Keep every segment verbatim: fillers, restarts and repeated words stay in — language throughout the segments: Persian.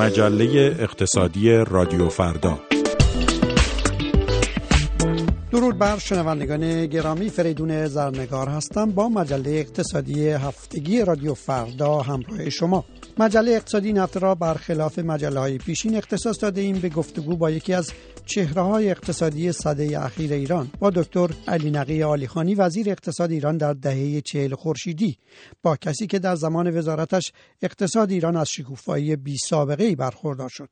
مجله اقتصادی رادیو فردا. درود بر شنوندگان گرامی، فریدون زرنگار هستم با مجله اقتصادی هفتگی رادیو فردا همراه شما. مجله اقتصادی این هفته را برخلاف مجله‌های پیشین اختصاص داده ایم به گفتگو با یکی از چهره‌های اقتصادی سده اخیر ایران، با دکتر علی نقی عالیخانی وزیر اقتصاد ایران در دهه چهل خورشیدی، با کسی که در زمان وزارتش اقتصاد ایران از شکوفایی بی‌سابقه‌ای برخوردار شد.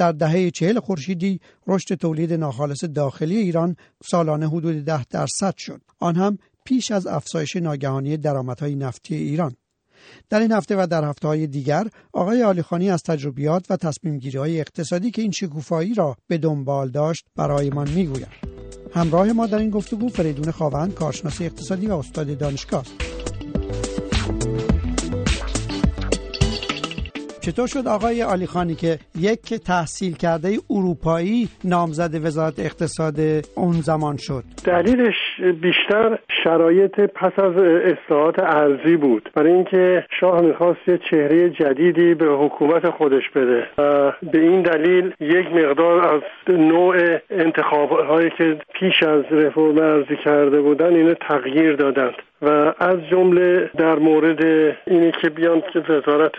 در دهه چهل خورشیدی رشد تولید ناخالص داخلی ایران سالانه حدود ده درصد شد، آن هم پیش از افزایش ناگهانی درآمدهای نفتی ایران. در این هفته و در هفته‌های دیگر آقای عالیخانی از تجربیات و تصمیم‌گیری‌های اقتصادی که این شکوفایی را به دنبال داشت برایمان می‌گوید. همراه ما در این گفتگو فریدون خاوند، کارشناس اقتصادی و استاد دانشگاه. چطور شد آقای عالیخانی که یک تحصیل کرده اروپایی نامزد وزارت اقتصاد اون زمان شد؟ دلیلش بیشتر شرایط پس از اصلاحات ارضی بود، برای اینکه شاه میخواست یه چهره جدیدی به حکومت خودش بده و به این دلیل یک مقدار از نوع انتخاب‌هایی که پیش از رفرم ارضی کرده بودن اینو تغییر دادند و از جمله در مورد اینه که بیان که وزارت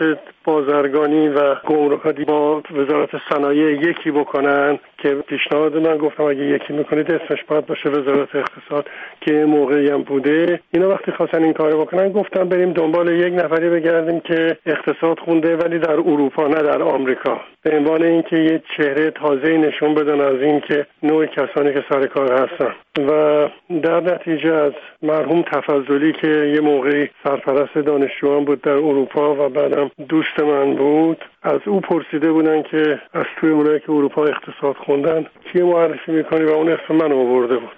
بازرگانی و گمرکاتی با وزارت صنایع یکی بکنن، که پیشنهاد من گفتم اگه یکی میکنید اسمش باید باشه وزارت اقتصاد که موقعی هم بوده. اینا وقتی خواستن این کارو بکنن گفتم بریم دنبال یک نفری بگردیم که اقتصاد خونده ولی در اروپا نه در آمریکا، به عنوان اینکه یه چهره تازه نشون بدن از این که نوع کسانی که سر کار هستن. و در نتیجه از مرحوم تفضلی که یه موقعی سرپرست دانشجویان بود در اروپا و بعدم دوست من بود، از او پرسیده بودن که از توی اونایی که اروپا اقتصاد خوندن کی معرفی میکنی و اون اسم من آورده بود.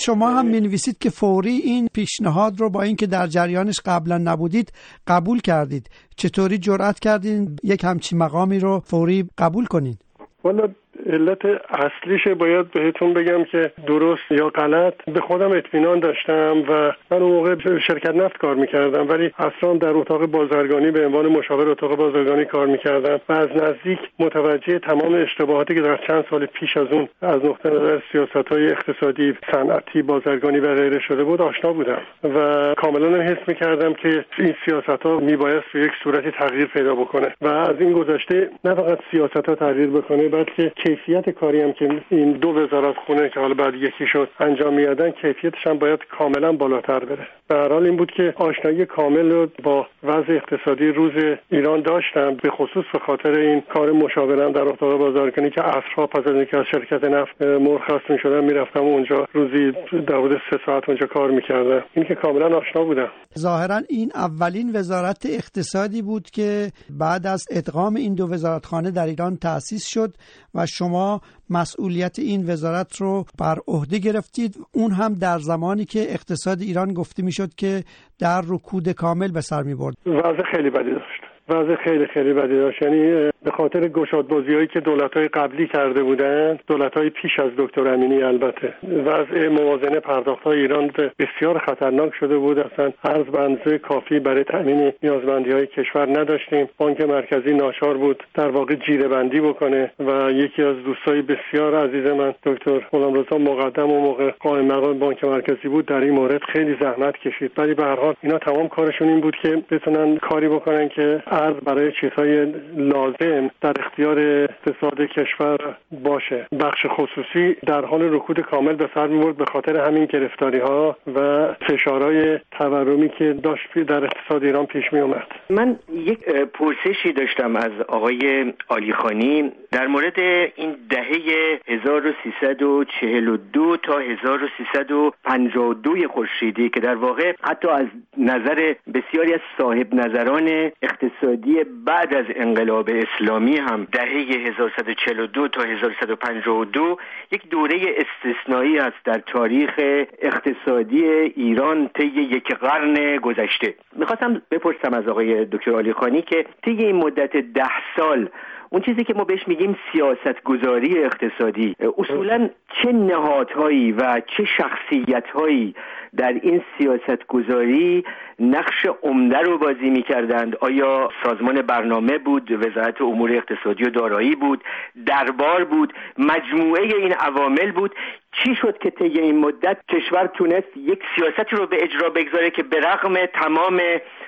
شما هم می‌نویسید که فوری این پیشنهاد رو با اینکه در جریانش قبلا نبودید قبول کردید. چطوری جرأت کردین یک همچین مقامی رو فوری قبول کنین؟ والا علت اصلیش باید بهتون بگم که درست یا غلط به خودم اطمینان داشتم و من اون موقع شرکت نفت کار میکردم ولی اصلا در اتاق بازرگانی به عنوان مشاور اتاق بازرگانی کار میکردم و از نزدیک متوجه تمام اشتباهاتی که در چند سال پیش از اون از نقطه نظر سیاست‌های اقتصادی، صنعتی، بازرگانی و غیره شده بود آشنا بودم و کاملا حس میکردم که این سیاست‌ها میبایست به یک صورتی تغییر پیدا بکنه و از این گذشته نه فقط سیاست‌ها تغییر بکنه بلکه کیفیت کاری هم که این دو وزارت خونه که حالا بعد یکی شد انجام میدن کیفیتش هم باید کاملا بالاتر بره. به هر حال این بود که آشنایی کامل رو با وضع اقتصادی روز ایران داشتم، به خصوص به خاطر این کار مشاورم در اتاق بازرگانی که عصرها پس از اینکه از شرکت نفت مرخص میشدم میرفتم اونجا روزی در حدود سه ساعت اونجا کار میکردم. این که کاملا آشنا بودم. ظاهرا این اولین وزارت اقتصادی بود که بعد از ادغام این دو وزارتخانه در ایران تأسیس شد و شما مسئولیت این وزارت رو بر عهده گرفتید، اون هم در زمانی که اقتصاد ایران گفته میشد که در رکود کامل به سر می‌برد. وضع خیلی بدی داشت. وضع خیلی خیلی بدی داشت. یعنی به خاطر گشادبازی‌هایی که دولت‌های قبلی کرده بودند، دولت‌های پیش از دکتر امینی البته، وضع موازنه پرداخت‌های ایران بسیار خطرناک شده بود. اصلا ارز به اندازه کافی برای تأمین نیازمندی‌های کشور نداشتیم. بانک مرکزی ناچار بود در واقع جیره‌بندی بکنه و یکی از دوستای بسیار عزیز من دکتر غلامرضا مقدم و موقع قائم مقام بانک مرکزی بود در این مورد خیلی زحمت کشید. ولی به هر حال اینا تمام کارشون این بود که بتونن کاری بکنن که ارز برای چیزهای لازم در اختیار اقتصاد کشور باشه. بخش خصوصی در حال رکود کامل به سر می‌برد به خاطر همین گرفتاری‌ها و فشارهای تورمی که داشت در اقتصاد ایران پیش می‌آمد. من یک پرسشی داشتم از آقای عالیخانی در مورد این دهه هزار و سیصد و چهل و دو تا هزار و سیصد و پنجاه و دو خورشیدی که در واقع حتی از نظر بسیاری از صاحب نظران اقتصادی بعد از انقلاب اسلامی هم دهه هزار و صد و چهل و دو تا هزار و صد و پنجاه و دو یک دوره استثنایی است در تاریخ اقتصادی ایران طی یک قرن گذشته. می‌خواستم بپرسم از آقای دکتر عالیخانی که طی این مدت ده سال اون چیزی که ما بهش میگیم سیاستگذاری اقتصادی، اصولا چه نهادهایی و چه شخصیتهایی در این سیاستگذاری نقش عمده رو بازی میکردند؟ آیا سازمان برنامه بود، وزارت امور اقتصادی و دارایی بود، دربار بود، مجموعه این عوامل بود؟ چی شد که طی این مدت کشور تونست یک سیاستی رو به اجرا بگذاره که به رغم تمام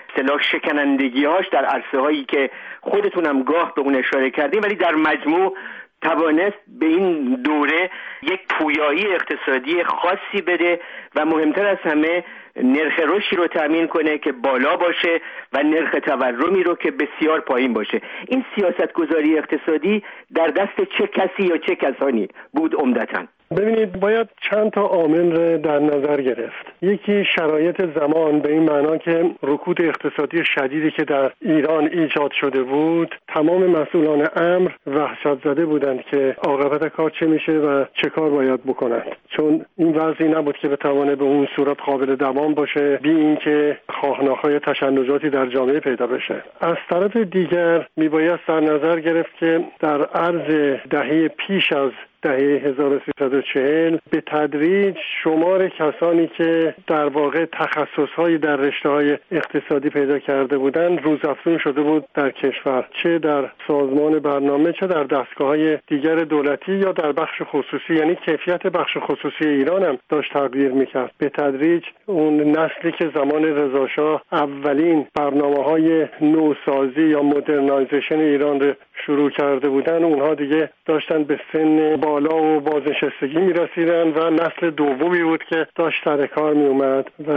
اصطلاح شکنندگی‌هاش در عرصه‌هایی که خودتونم گاه به اون اشاره کردیم، ولی در مجموع توانست به این دوره یک پویایی اقتصادی خاصی بده و مهمتر از همه نرخ رشدی رو تأمین کنه که بالا باشه و نرخ تورمی رو که بسیار پایین باشه. این سیاستگذاری اقتصادی در دست چه کسی یا چه کسانی بود عمدتاً؟ ببینید، باید چند تا عامل را در نظر گرفت. یکی شرایط زمان، به این معنا که رکود اقتصادی شدیدی که در ایران ایجاد شده بود، تمام مسئولان امر وحشت زده بودند که عاقبت کار چه میشه و چه کار باید بکنند، چون این وضعی نبود که بتوانه به اون صورت قابل دوام باشه بی اینکه خواهانهای تشنجاتی در جامعه پیدا بشه. از طرف دیگر میباید در نظر گرفت که در عرض دهه پیش از دهه هزار و سیصد و چهل به تدریج شمار کسانی که در واقع تخصص‌هایی در رشته‌های اقتصادی پیدا کرده بودند روزافزون شده بود در کشور، چه در سازمان برنامه، چه در دستگاه‌های دیگر دولتی یا در بخش خصوصی. یعنی کیفیت بخش خصوصی ایران هم داشت تغییر می‌کرد. به تدریج اون نسلی که زمان رضاشاه اولین برنامه‌های نوسازی یا مدرنایزیشن ایران رو شروع کرده بودند، اونها دیگه داشتن به سن بالا و بازنشستگی می رسیدن و نسل دومی بود که داشت سر کار می اومد و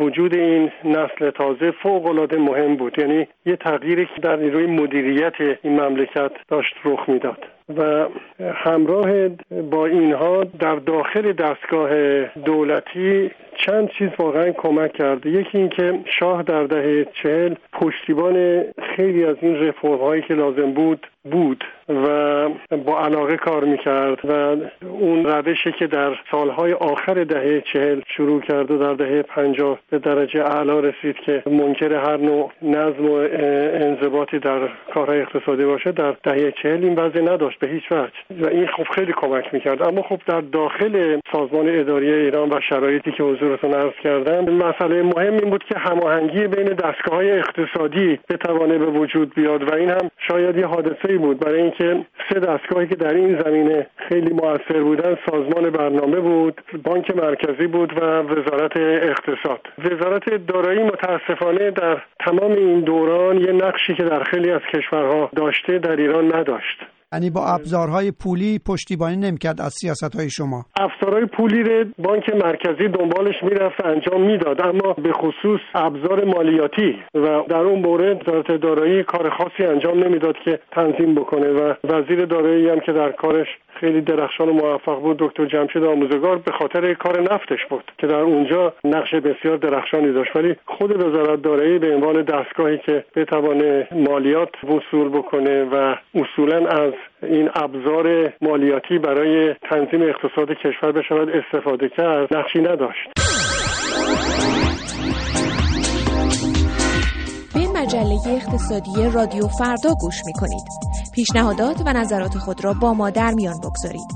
وجود این نسل تازه فوق‌العاده مهم بود. یعنی یه تغییری که در نیروی مدیریت این مملکت داشت رخ می داد و همراه با اینها در داخل دستگاه دولتی چند چیز واقعا کمک کرد. یکی این که شاه در دهه چهل پشتیبان خیلی از این رفورم‌هایی که لازم بود بود و با علاقه کار میکرد و اون روشی که در سالهای آخر دهه چهل شروع کرد و در دهه پنجاه به درجه اعلا رسید که منکر هر نوع نظم و انضباطی در کارهای اقتصادی باشه، در دهه چهل این وضع نداشت به هیچ وجه و این خب خیلی کمک میکرد. اما خب در داخل سازمان اداری ایران و شرایطی که حضورتون عرض کردم، مسئله مهم این بود که هماهنگی بین دستگاه‌های اقتصادی بتوانه به وجود بیاد و این هم شاید یه حادثه بود، برای اینکه سه دستگاهی که در این زمینه خیلی مؤثر بودن، سازمان برنامه بود، بانک مرکزی بود و وزارت اقتصاد. وزارت دارایی متاسفانه در تمام این دوران یه نقشی که در خیلی از کشورها داشته در ایران نداشت. یعنی با ابزارهای پولی پشتیبانی نمی‌کرد از سیاست‌های شما. ابزارهای پولی رو بانک مرکزی دنبالش می‌رفت، انجام می‌داد، اما به خصوص ابزار مالیاتی و در اون بوره وزارت دارایی کار خاصی انجام نمی‌داد که تنظیم بکنه و وزیر دارایی هم که در کارش خیلی درخشان و موفق بود، دکتر جمشید آموزگار، به خاطر کار نفتش بود که در اونجا نقش بسیار درخشانی داشت. ولی خود وزارت دارایی به عنوان دستگاهی که بتونه مالیات وصول بکنه و اصولاً از این ابزار مالیاتی برای تنظیم اقتصاد کشور بشود استفاده کرد، نقشی نداشت. به مجله اقتصادی رادیو فردا گوش می‌کنید. پیشنهادات و نظرات خود را با ما در میان بگذارید.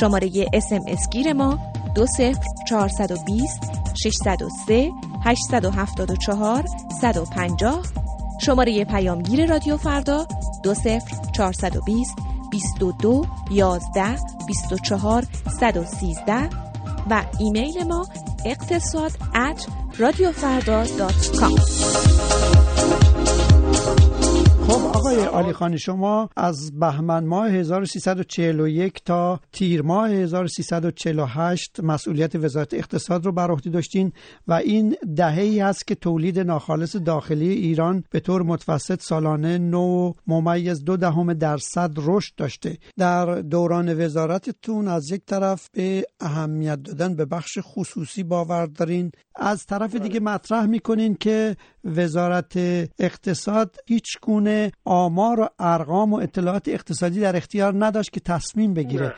شماره اس ام اس گیر ما دو صفر چهار دو صفر شش صفر سه هشت هفت چهار یک پنج صفر، شماره پیامگیر رادیو فردا دو صفر چهار دو صفر بیست و دو یازده بیست و چهار صد و سیزده و ایمیل ما اقتصاد ات رادیو فردا دات کام. خب آقای عالیخانی، شما از بهمن ماه هزار و سیصد و چهل و یک تا تیر ماه هزار و سیصد و چهل و هشت مسئولیت وزارت اقتصاد رو بر عهده داشتین و این دهه‌ای است که تولید ناخالص داخلی ایران به طور متوسط سالانه نه ممیز دو دهم درصد رشد داشته. در دوران وزارتتون از یک طرف به اهمیت دادن به بخش خصوصی باور دارین، از طرف دیگه مطرح می‌کنین که وزارت اقتصاد هیچ گونه آمار و ارقام و اطلاعات اقتصادی در اختیار نداشت که تصمیم بگیره. نه.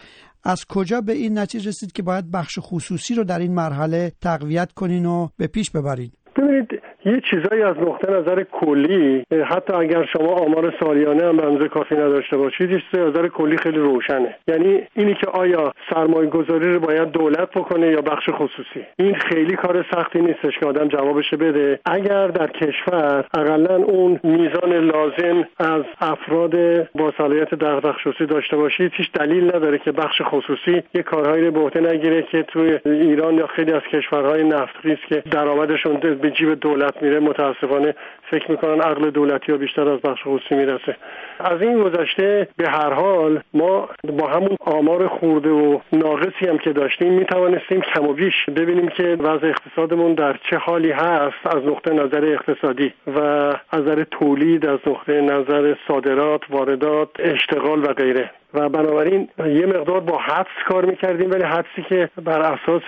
از کجا به این نتیجه رسید که باید بخش خصوصی رو در این مرحله تقویت کنین و به پیش ببرین؟ ببینید، یه چیزایی از نقطه نظر کلی، حتی اگر شما آمار سالیانه هم اندازه کافی نداشته باشید، یه چیزی از نظر کلی خیلی روشنه. یعنی اینی که آیا سرمایه‌گذاری رو باید دولت بکنه یا بخش خصوصی، این خیلی کار سختی نیستش که آدم جوابش بده اگر در کشور حداقل اون میزان لازم از افراد با صلاحیت در بخش خصوصی داشته باشید. هیچ دلیل نداره که بخش خصوصی یه کارهایی رو به عهده نگیره که توی ایران یا خیلی از کشورهای نفتخیز که درآمدشون به جیب دولت میره، متاسفانه فکر میکنن عقل دولتی ها بیشتر از بخش خصوصی میرسه. از این گذشته به هر حال ما با همون آمار خورده و ناقصی هم که داشتیم میتوانستیم کم و بیش ببینیم که وضع اقتصادمون در چه حالی هست از نقطه نظر اقتصادی و از نظر تولید، از نقطه نظر صادرات، واردات، اشتغال و غیره. و بنابراین یه مقدار با حدس کار میکردیم، ولی حدسی که بر اساس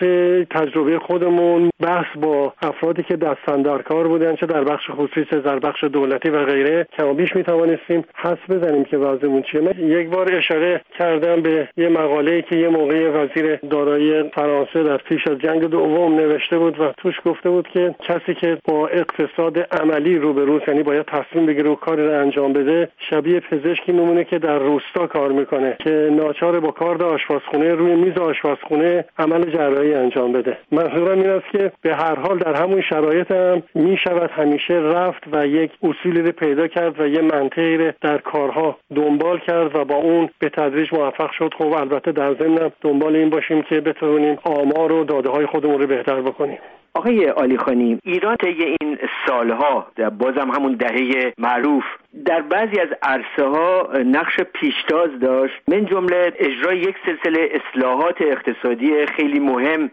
تجربه خودمون، بحث با افرادی که دستاندار کار بودن، چه در بخش خصوصی چه در بخش دولتی و غیره، کم و بیش میتوانستیم حدس بزنیم که وضعمون چیه. من یک بار اشاره کردم به یه مقاله‌ای که یه موقعی وزیر دارایی فرانسه در پیش از جنگ دوم نوشته بود و توش گفته بود که کسی که با اقتصاد عملی روبروست، یعنی باید تصمیم بگیره و کاری رو انجام بده، شبیه پزشکی میمونه که در روستا کار میکنه که ناچار با کارد آشپزخونه روی میز آشپزخونه عمل جراحی انجام بده. منظورم این است که به هر حال در همون شرایط هم میشود همیشه رفت و یک اصولی رو پیدا کرد و یه منطقی رو در کارها دنبال کرد و با اون به تدریج موفق شد. خب البته در ضمن دنبال این باشیم که بتونیم آمار و داده‌های خودمون رو بهتر بکنیم. آقای عالیخانی، ایران طی این سالها، بازم همون دهه معروف، در بعضی از عرصه‌ها نقش پیشتاز داشت، من جمله اجرای یک سلسله اصلاحات اقتصادی خیلی مهم.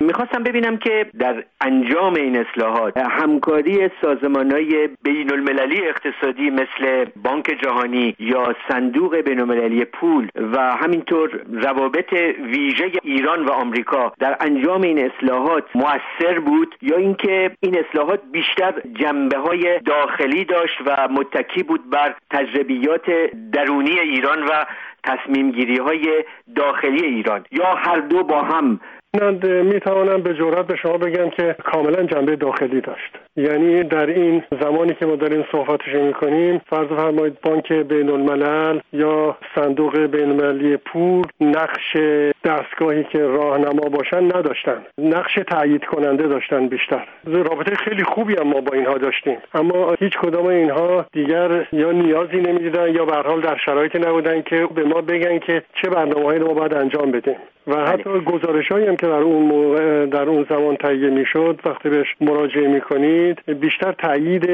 میخواستم ببینم که در انجام این اصلاحات همکاری سازمان‌های بین‌المللی اقتصادی مثل بانک جهانی یا صندوق بین‌المللی پول و همینطور روابط ویژه ایران و آمریکا در انجام این اصلاحات مؤثر بود، یا اینکه این اصلاحات بیشتر جنبه‌های داخلی داشت و متکی بود بر تجربیات درونی ایران و تصمیم‌گیری‌های داخلی ایران، یا هر دو با هم؟ نه، میتوانم به جرات به شما بگم که کاملا جنبه داخلی داشت. یعنی در این زمانی که ما داریم صحبتش میکنیم، فرض فرمایید بانک بین الملل یا صندوق بین المللی پول نقش دستگاهی که راهنما باشن نداشتن، نقش تأیید کننده داشتن. بیشتر رابطه خیلی خوبی هم ما با اینها داشتیم، اما هیچ کدام اینها دیگر یا نیازی نمیدیدن یا به هر حال در شرایطی نبودن که به ما بگن که چه برنامه‌هایی رو ما باید انجام بدیم. و حتی گزارش‌هایی هم که در اون موقع در اون زمان تهیه می‌شد، وقتی بهش مراجعه می‌کنید، بیشتر تایید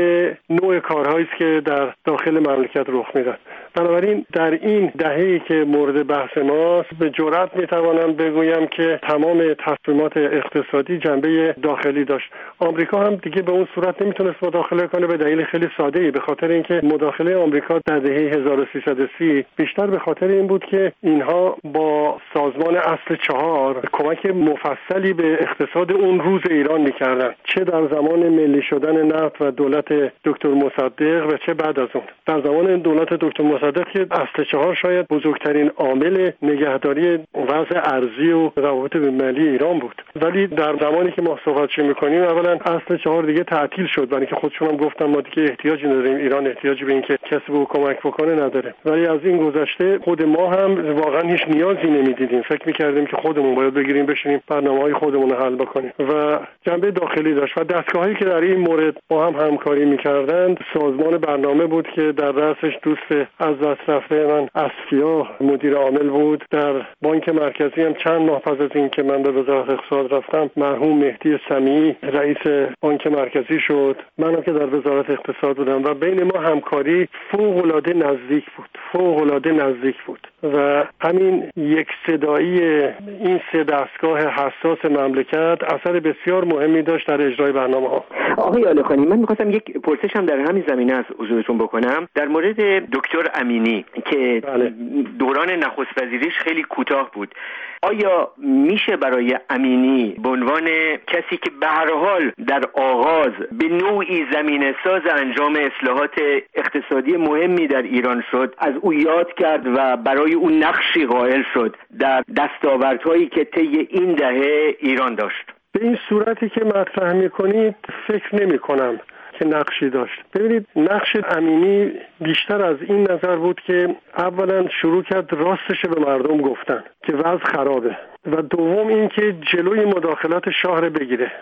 نوع کارهایی است که در داخل مملکت رخ می‌داد. بنابراین در این دهه‌ای که مورد بحث ماست، به جرأت می‌توانم بگویم که تمام تصمیمات اقتصادی جنبه داخلی داشت. آمریکا هم دیگه به اون صورت نمی‌تونست مداخله کنه به دلیل خیلی ساده‌ای، به خاطر اینکه مداخله آمریکا در دهه هزار و سیصد و سی بیشتر به خاطر این بود که اینها با سازمان اصل چهار کمک مفصلی به اقتصاد اون روز ایران می‌کردن، چه در زمان ملی شدن نفت و دولت دکتر مصدق و چه بعد از اون. در زمان دولت دکتر مصدق که اصل چهار شاید بزرگترین عامل نگهداری وضع ارزی و روابط بین‌المللی ایران بود، ولی در زمانی که ما صحبتش می‌کنیم، اولا اصل چهار دیگه تعطیل شد، برای اینکه خودشون هم گفتن ما دیگه احتیاجی نداریم، ایران احتیاجی به اینکه کسی به کمک بکنه نداره. ولی از این گذشته خود ما هم واقعا هیچ نیازی نمی‌دیدیم، فکر می‌کردیم که خودمون باید بگیریم بشینیم برنامه‌های خودمون رو حل بکنیم و جنبه داخلی داشت. و دستگاه‌هایی که در این مورد با هم همکاری می‌کردند، سازمان برنامه بود که در رأسش دوست از دست رفته من اصفیا مدیر عامل بود. در بانک مرکزی هم چند ماه پس از این که من به وزارت اقتصاد رفتم، مرحوم مهدی سمیعی رئیس بانک مرکزی شد، منم که در وزارت اقتصاد بودم و بین ما همکاری فوق‌العاده نزدیک بود، فوق‌العاده نزدیک بود و همین یک صدایی این سه دستگاه حساس مملکت اثر بسیار مهمی داشت در اجرای برنامه‌ها. آقای عالیخانی، من می‌خواستم یک پرسش هم در همین زمینه از حضورتون بکنم در مورد دکتر امینی که بله. دوران نخست وزیریش خیلی کوتاه بود. آیا میشه برای امینی به عنوان کسی که به هر حال در آغاز به نوعی زمینه ساز انجام اصلاحات اقتصادی مهمی در ایران شد، از او یاد کرد و برای او نقشی قائل شد در دستاوردهایی که طی این دهه ایران داشت؟ به این صورتی که مطرح میکنید فکر نمی کنم که نقشی داشت. ببینید نقش امینی بیشتر از این نظر بود که اولا شروع کرد راستش به مردم گفتن که وضع خرابه و دوم این که جلوی مداخلات شاه رو بگیره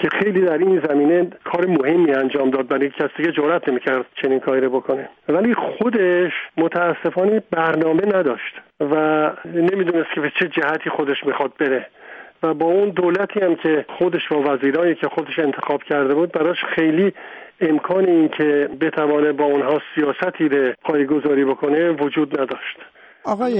که خیلی در این زمینه کار مهمی انجام داد، برای کسی که جرئت نمی‌کرد چنین کاری رو بکنه. ولی خودش متاسفانه برنامه نداشت و نمیدونست که به چه جهتی خودش میخواد بره و با اون دولتی هم که خودش و وزیرایی که خودش انتخاب کرده بود براش خیلی امکان این که بتوانه با اونها سیاستی رو پایه‌گذاری بکنه وجود نداشت. آقای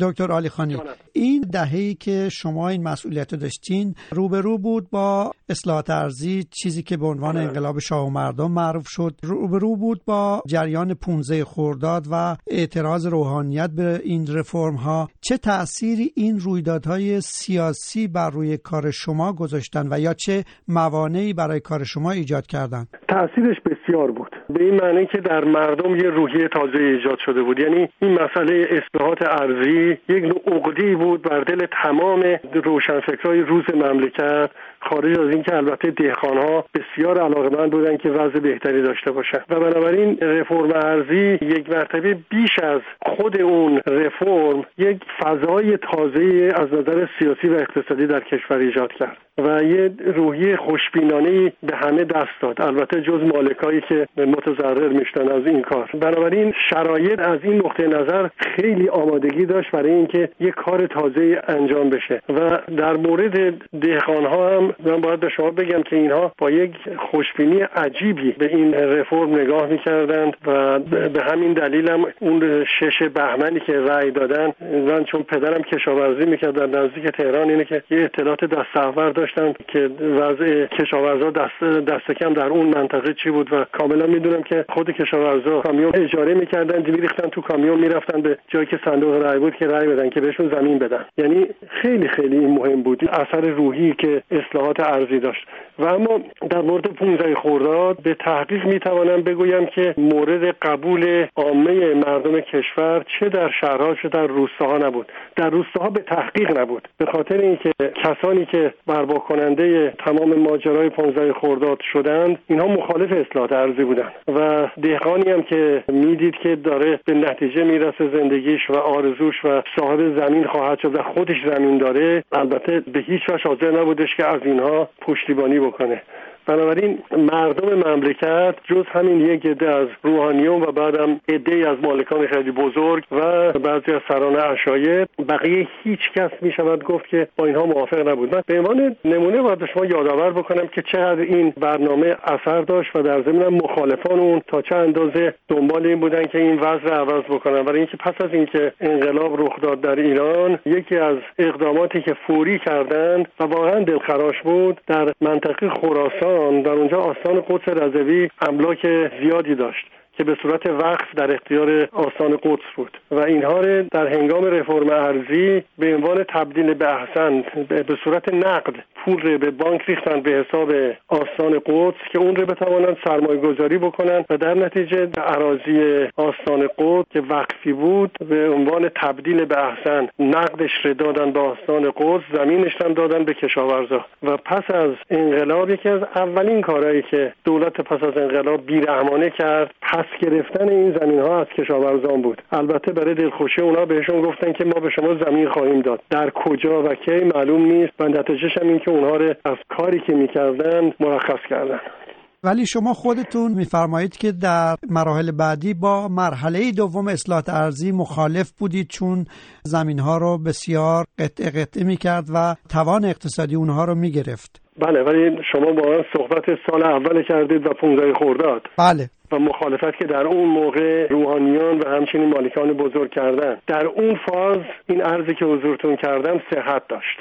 دکتر عالیخانی، این دهه‌ای که شما این مسئولیت رو داشتین روبرو بود با اصلاحات ارضی، چیزی که به عنوان انقلاب شاه و مردم معروف شد، روبرو بود با جریان پانزده خرداد و اعتراض روحانیت به این رفرم‌ها. چه تأثیری این رویدادهای سیاسی بر روی کار شما گذاشتن و یا چه موانعی برای کار شما ایجاد کردند؟ تأثیرش بسیار بود، به این معنی که در مردم یه روحیه تازه ایجاد شده بود. یعنی این مسئله اصلاحات ارضی یک نوع عقده‌ای بود بر دل تمام روشنفکرای روز مملکت، خارج از این که البته دهقان‌ها بسیار علاقه‌مند بودن که وضع بهتری داشته باشن و بنابراین رفرم ارضی یک مرتبه بیش از خود اون رفرم یک فضای تازه از نظر سیاسی و اقتصادی در کشور ایجاد کرد و یه روحیه خوشبینانه به همه دست داد، البته جز مالکایی که متضرر میشدن از این کار. بنابراین شرایط از این نقطه نظر خیلی آمادگی داشت برای اینکه یک کار تازه انجام بشه و در مورد دهقان‌ها هم من باید به شما بگم که اینها با یک خوشبینی عجیبی به این رفرم نگاه میکردند و به همین دلیل هم اون شش بهمنی که رأی دادن، من چون پدرم کشاورزی میکردن نزدیک تهران، اینه که یه اطلاعات دستاورد داشتم که وضع کشاورزا دست دست کم در اون منطقه چی بود و کاملا میدونم که خود کشاورزا کامیون اجاره میکردن، میریختن تو کامیون میرفتن به جایی که صندوق رای بود که رای بدن که بهشون زمین بدن. یعنی خیلی خیلی مهم بود اثر روحی که اصلاحات ارضی داشت. و اما در مورد پانزده خرداد به تحقیق میتوانم بگویم که مورد قبول عامه مردم کشور چه در شهرها چه در روستاها نبود. در روستاها به تحقیق نبود به خاطر اینکه کسانی که با کننده تمام ماجرای پانزده خرداد شدند اینها مخالف اصلاحات ارضی بودند و دهقانی هم که میدید که داره به نتیجه میرسه زندگیش و آرزوش و صاحب زمین خواهد شد و خودش زمین داره، البته به هیچ وجه حاضر نبودش که از اینها پشتیبانی بکنه. بنابراین مردم مملکت جز همین یک عده از روحانیون و بعدم عده از مالکان خیلی بزرگ و بعضی از سران عشایر، بقیه هیچ کس میشود گفت که با اینها موافق نبود. من به عنوان نمونه باید شما یادآور بکنم که چقدر این برنامه اثر داشت و در ضمن مخالفان اون تا چه اندازه دنبال این بودن که این وضع را عوض بکنن، برای اینکه پس از اینکه انقلاب رخ داد در ایران یکی از اقداماتی که فوری کردند و واقعا دلخراش بود، در منطقه خراسان در اونجا آستان قدس رضوی املاک زیادی داشت که به صورت وقف در اختیار آستان قدس بود و اینها رو در هنگام رفرم ارضی به عنوان تبدیل به احسن به صورت نقد پول رو به بانک ریختن به حساب آستان قدس که اون رو بتوانند سرمایه گذاری بکنن و در نتیجه اراضی آستان قدس که وقفی بود به عنوان تبدیل به احسن نقدش رو دادن به آستان قدس، زمینش هم دادن به کشاورزا. و پس از انقلاب یکی از اولین کارهایی که دولت پس از انقلاب بی‌رحمانه کرد گرفتن این زمین‌ها از کشاورزان بود. البته برای دلخوشی اونا بهشون گفتن که ما به شما زمین خواهیم داد، در کجا و کی معلوم نیست و نتیجه‌ش هم این که اونها رو از کاری که می‌کردن مرخص کردن. ولی شما خودتون میفرمایید که در مراحل بعدی با مرحله دوم اصلاحات ارضی مخالف بودید چون زمین‌ها رو بسیار قطع قطع می‌کرد و توان اقتصادی اونها رو می‌گرفت. بله، ولی شما با صحبت سال اول کردید و پانزده خرداد. بله. و مخالفت که در اون موقع روحانیان و همچنین مالکان بزرگ کردن در اون فاز این عرضی که حضورتون کردم صحت داشت.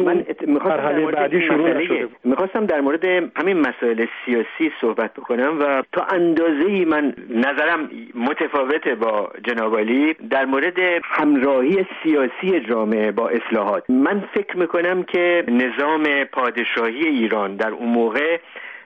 من مرحله بعدی شروع نشده. میخواستم در مورد همین مسائل سیاسی صحبت بکنم و تا اندازه‌ای من نظرم متفاوته با جناب علی در مورد همراهی سیاسی جامعه با اصلاحات. من فکر میکنم که نظام پادشاهی ایران در اون موقع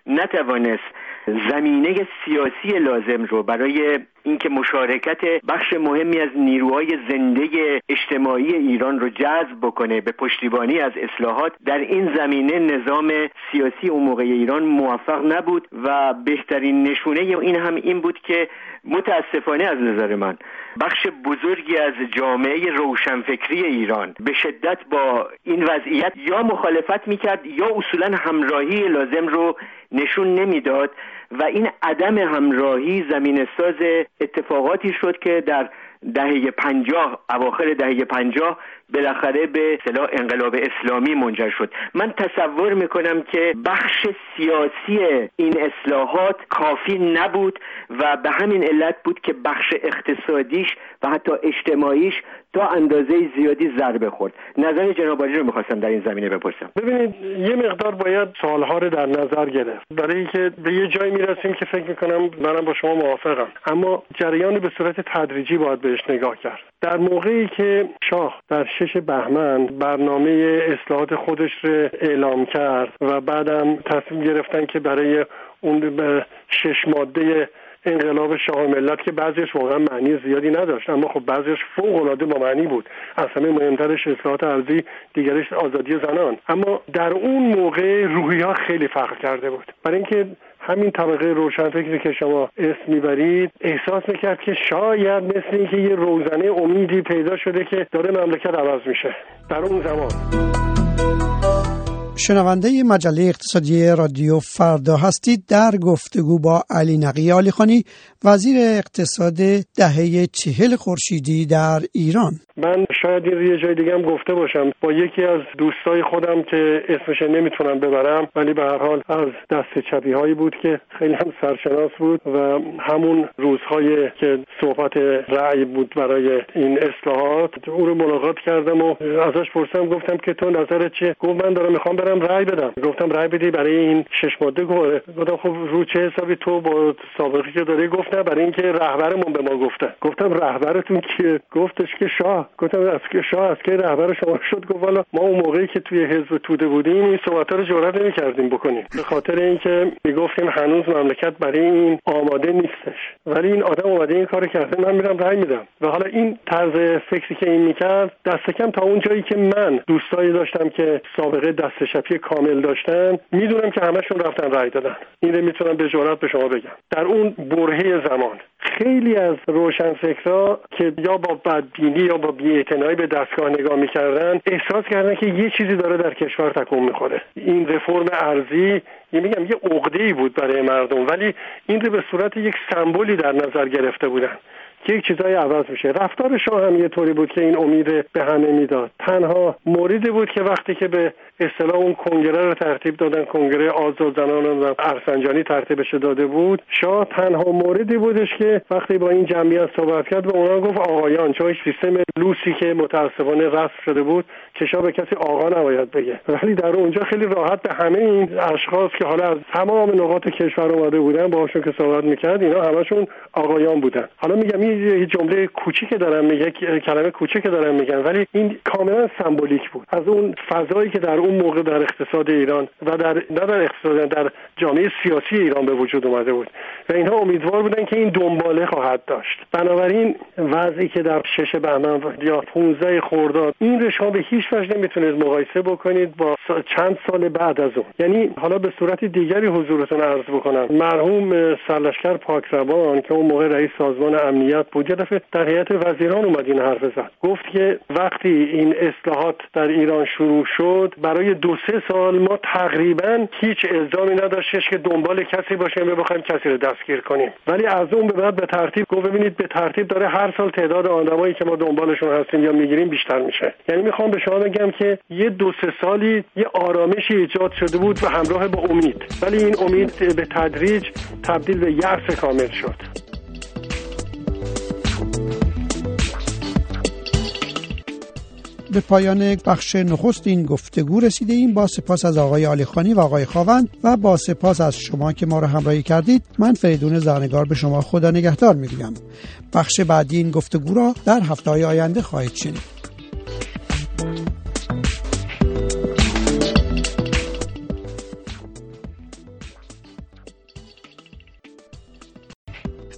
نتوانست زمینه سیاسی لازم رو برای اینکه مشارکت بخش مهمی از نیروهای زنده اجتماعی ایران رو جذب بکنه به پشتیبانی از اصلاحات، در این زمینه نظام سیاسی اون موقع ایران موفق نبود و بهترین نشونه این هم این بود که متاسفانه از نظر من بخش بزرگی از جامعه روشنفکری ایران به شدت با این وضعیت یا مخالفت میکرد یا اصولا همراهی لازم رو نشون نمیداد و این عدم همراهی زمینه ساز اتفاقاتی شد که در دهه پنجاه، اواخر دهه پنجاه بالاخره به اصطلاح انقلاب اسلامی منجر شد. من تصور میکنم که بخش سیاسی این اصلاحات کافی نبود و به همین علت بود که بخش اقتصادیش و حتی اجتماعیش تا اندازه زیادی ضربه خورد. نظر جناب عالی رو میخواستم در این زمینه بپرسم. ببینید، یه مقدار باید سالها رو در نظر گرفت، برای اینکه به یه جایی میرسیم که فکر میکنم منم با شما موافقم، اما جریان به صورت تدریجی باید بهش نگاه کرد. در موقعی که شاه در شش بهمن برنامه اصلاحات خودش رو اعلام کرد و بعدم تصمیم گرفتن که برای اون شش ماده انقلاب شاه ملت که بعضیش واقعا معنی زیادی نداشت، اما خب بعضیش فوق‌العاده با معنی بود، از همه مهمترش اصلاحات ارضی، دیگرش آزادی زنان، اما در اون موقع روحیه‌ها خیلی فرق کرده بود، برای اینکه همین طبقه روشنفکری که شما اسم میبرید احساس میکرد که شاید مثل اینکه یه روزنه امیدی پیدا شده که داره مملکت عوض میشه در اون زمان. شنونده مجله اقتصادی رادیو فردا هستید در گفتگو با علی نقی عالیخانی، وزیر اقتصاد دهه چهل خورشیدی در ایران. من شاید یه جای دیگه هم گفته باشم، با یکی از دوستای خودم که اسمش نمیتونم ببرم، ولی به هر حال از دست چپی هایی بود که خیلی هم سرشناس بود و همون روزهایی که صحبت رأی بود برای این اصلاحات او رو ملاقات کردم و ازش پرسیدم، گفتم که تو نظرت چیه؟ گفت من دارم میخوام برم رأی بدم. گفتم رأی بدی برای این شش ماده؟ گفتم خب رو چه حسابی؟ تو با سابقه که داری؟ گفت نه، برای اینکه رهبرمون به ما گفته. گفتم رهبرتون کیه؟ گفتش که شاه. گفتم از که شاه از که رهبر شما شد؟ گفت والا ما اون موقعی که توی حزب توده بودیم این صحبت‌ها رو جرأت نمی‌کردیم بکنیم، به خاطر اینکه میگفتیم هنوز مملکت برای این آماده نیستش، ولی این آدم اومده این کارو کرده، من میرم رأی میدم. و حالا این طرز فکری که این میکرد دست کم تا اون جایی که من دوستایی داشتم که سابقه دست چپی کامل داشتن، میدونم که همشون رفتن رأی دادن. اینو میتونم به جرأت به شما بگم. در اون برهه زمان خیلی از روشنفکرها که یا با بدبینی یا با بی‌اعتنایی به دستگاه نگاه می‌کردن احساس کردن که یه چیزی داره در کشور تکون می‌خوره. این رفرم ارضی یه میگم یه عقده‌ای بود برای مردم، ولی این رو به صورت یک سمبولی در نظر گرفته بودن که یک چیزای عوض میشه. رفتار شاه هم یه طوری بود که این امید به همه میداد. تنها موردی بود که وقتی که به اصطلاح اون کنگره رو ترتیب دادن، کنگره آزاد زنان و ارسنجانی ترتیبش داده بود، شاه تنها موردی بودش که وقتی با این جمعیت صحبت کرد به اونا گفت آقایان، چون سیستم لوسی که متاسفانه رسم شده بود که شاه به کسی آقا نباید بگه، ولی در اونجا خیلی راحت به همه این اشخاص که حالا از تمام نقاط کشور اومده بودن باهاشون که صحبت میکرد، اینا همشون آقایان بودن. حالا میگم یه جمله کوچیکه دارم میگم، کلمه کوچیکه دارم میگم، ولی این کاملا سمبولیک بود از اون فضایی که در اون موقع در اقتصاد ایران و در نه در اقتصاد، در جامعه سیاسی ایران به وجود اومده بود و اینها امیدوار بودن که این دنباله خواهد داشت. بنابراین وضعی که در شش بهمن یا پانزده خرداد، این رو شما به هیچ وجه نمیتونید مقایسه بکنید با چند سال بعد از اون. یعنی حالا به صورت دیگری حضورتون عرض بکنم، مرحوم سرلشکر پاکروان که اون موقع رئیس سازمان امنیت بود، یه دفعه در هیئت وزیران اومد این حرف زد، گفت که وقتی این اصلاحات در ایران شروع شد برای دو سه سال ما تقریبا هیچ الزامی نداشتش که دنبال کسی باشیم و بخوایم کسی رو دستگیر کنیم، ولی از اون به بعد به ترتیب، گفت ببینید به ترتیب داره هر سال تعداد آدمایی که ما دنبالشون هستیم یا میگیریم بیشتر میشه. یعنی میخوام به شما بگم که یه دو سه سالی یه آرامشی ایجاد شده بود و همراه با امید، ولی این امید به تدریج تبدیل به یأس کامل شد. به پایان بخش نخست این گفتگو رسیده ایم. با سپاس از آقای عالیخانی و آقای خاوند و با سپاس از شما که ما را همراهی کردید، من فریدون زرنگار به شما خدا نگهدار میگویم. بخش بعدی این گفتگو را در هفته‌های آینده خواهید شنید.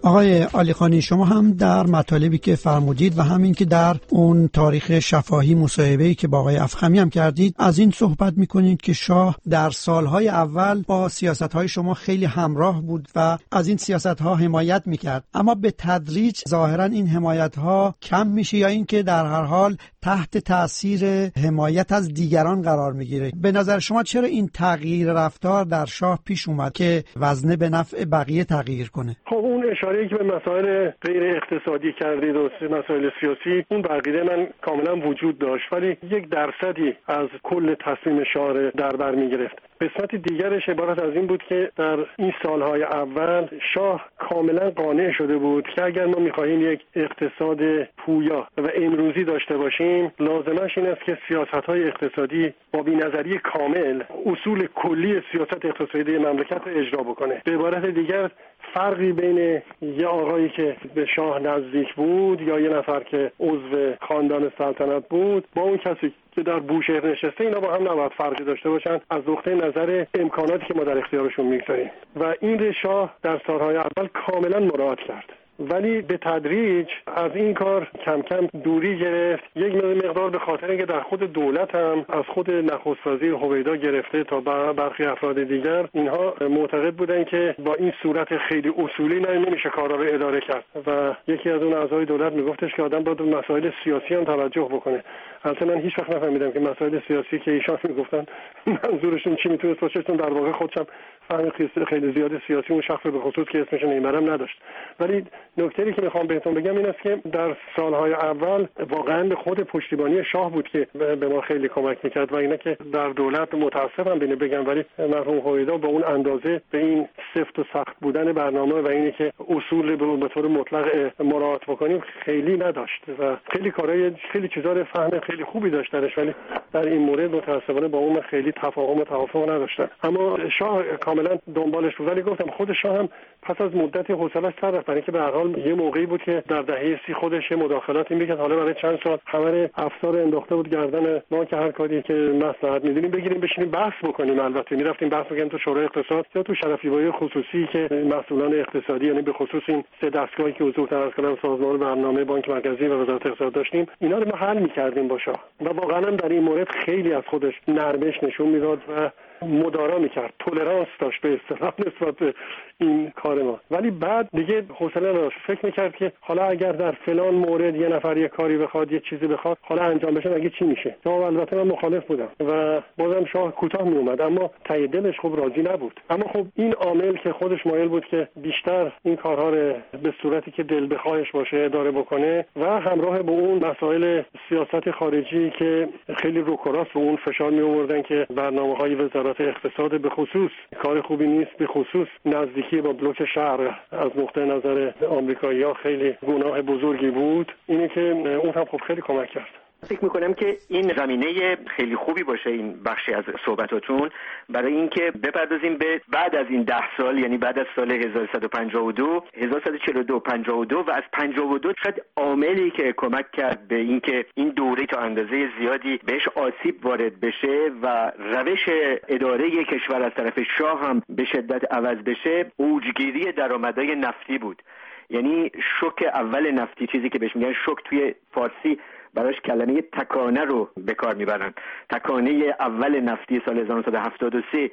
آقای عالیخانی، شما هم در مطالبی که فرمودید و همین که در اون تاریخ شفاهی مصاحبه‌ای که با آقای افخمی هم کردید از این صحبت می‌کنید که شاه در سال‌های اول با سیاست‌های شما خیلی همراه بود و از این سیاست‌ها حمایت می‌کرد، اما به تدریج ظاهراً این حمایت‌ها کم میشه یا اینکه در هر حال تحت تأثیر حمایت از دیگران قرار می‌گیره. به نظر شما چرا این تغییر رفتار در شاه پیش اومد که وزنه به نفع بقیه تغییر کنه؟ خب اون اشاره‌ای که به مسائل غیر اقتصادی کردید و مسائل سیاسی، اون برگیره من کاملا وجود داشت، ولی یک درصدی از کل تصمیم شاه در بر می‌گرفت. قسمت دیگرش عبارت از این بود که در این سالهای اول شاه کاملا قانع شده بود که اگر ما می‌خواهیم یک اقتصاد پویا و امروزی داشته باشیم، لازمش این است که سیاست‌های اقتصادی با بی‌نظری کامل اصول کلی سیاست اقتصادی مملکت رو اجرا بکنه. به عبارت دیگر فرقی بین یه آقایی که به شاه نزدیک بود یا یه نفر که عضو خاندان سلطنت بود با اون کسی که در بوشهر نشسته، اینا با هم نباید فرقی داشته باشن از نقطه نظر امکاناتی که ما در اختیارشون میگذاریم و این رو شاه در سالهای اول کاملا مراعات کرد، ولی به تدریج از این کار کم کم دوری گرفت. یک مقدار به خاطر اینکه در خود دولت هم از خود نخست وزیر هویدا گرفته تا برخی افراد دیگر، اینها معتقد بودن که با این صورت خیلی اصولی نمیشه کارا رو اداره کرد و یکی از اون اعضای دولت میگفتش که آدم باید به مسائل سیاسی هم توجه بکنه. البته من هیچ وقت نفهمیدم که مسائل سیاسی که ایشان میگفتن منظورشون چی میتونه باشه، چون در واقع خودشم فهم خیلی زیاد سیاسی اون شخص به خصوص که اسمش نمیبرم نداشت. ولی نکته‌ای که میخوام بهتون بگم این است که در سالهای اول واقعاً به خود پشتیبانی شاه بود که به ما خیلی کمک میکرد و اینا که در دولت متاسفم بینه بگم، ولی مرحوم هویدا به اون اندازه به این سفت و سخت بودن برنامه و اینی که اصول به طور مطلق مراعات بکنیم خیلی نداشت و خیلی کارهای خیلی چیزا رو فهم خیلی خوبی داشت درش، ولی در این مورد متاسفانه با اون خیلی تفاهم و توافق نداشتن. اما شاه کاملا دنبالش بود، ولی گفتم خود شاه هم پس از مدتی حوصله‌اش سر رفت، یعنی که به هر حال یه موقعی بود که در دهه سی خودش مداخلاتی میکرد، حالا برای چند سال خبر افسار انداخته بود گردن ما که هر کاری که مصلحت میدونیم بگیریم بشینیم بحث بکنیم. البته میرفتیم بحث بکنیم تو شورای اقتصاد یا تو شرفی‌بایی خصوصی که مسئولان اقتصادی، یعنی به خصوص این سه دستگاهی که حضور در کردن سازمان برنامه بانک مرکزی و وزارت اقتصاد داشتیم، اینا رو ما حل می‌کردیم با شاه و واقعاً در این مورد خیلی از خودش نرمش نشون میداد و مدارا میکرد، تولرانس داشت به اصطلاح نسبت به این کار ما. ولی بعد دیگه حوصله نداشت، فکر میکرد که حالا اگر در فلان مورد یه نفر یه کاری بخواد، یه چیزی بخواد، حالا انجام بشه مگه چی میشه. ما البته من مخالف بودم و بازم شاه کوتاه میومد، اما ته دلش خب راضی نبود. اما خب این عامل که خودش مایل بود که بیشتر این کارها رو به صورتی که دل بخواهش باشه اداره بکنه و همراه با اون مسائل سیاست خارجی که خیلی روکراس به اون فشار می آوردن که برنامه‌های وزارت اقتصاد به خصوص کار خوبی نیست، به خصوص نزدیکی با بلوک شرق از نقطه نظر آمریکایی‌ها خیلی گناه بزرگی بود، اینه که اون هم خب خیلی کمک کرد. فکر میکنم که این زمینه خیلی خوبی باشه این بخشی از صحبتاتون برای اینکه بپردازیم به بعد از این ده سال، یعنی بعد از سال هزار و صد و پنجاه و دو هزار و صد و چهل و دو پنجاه و دو و از پنجاه و دو شاید عاملی که کمک کرد به اینکه این دوره تا اندازه زیادی بهش آسیب وارد بشه و روش اداره کشور از طرف شاه هم به شدت عوض بشه، اوجگیری درآمدهای نفتی بود. یعنی شوک اول نفتی، چیزی که بهش میگن شوک توی فارسی براش کلمه تکانه رو به کار میبرن، تکانه اول نفتی سال هزار و نهصد و هفتاد و سه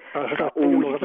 اون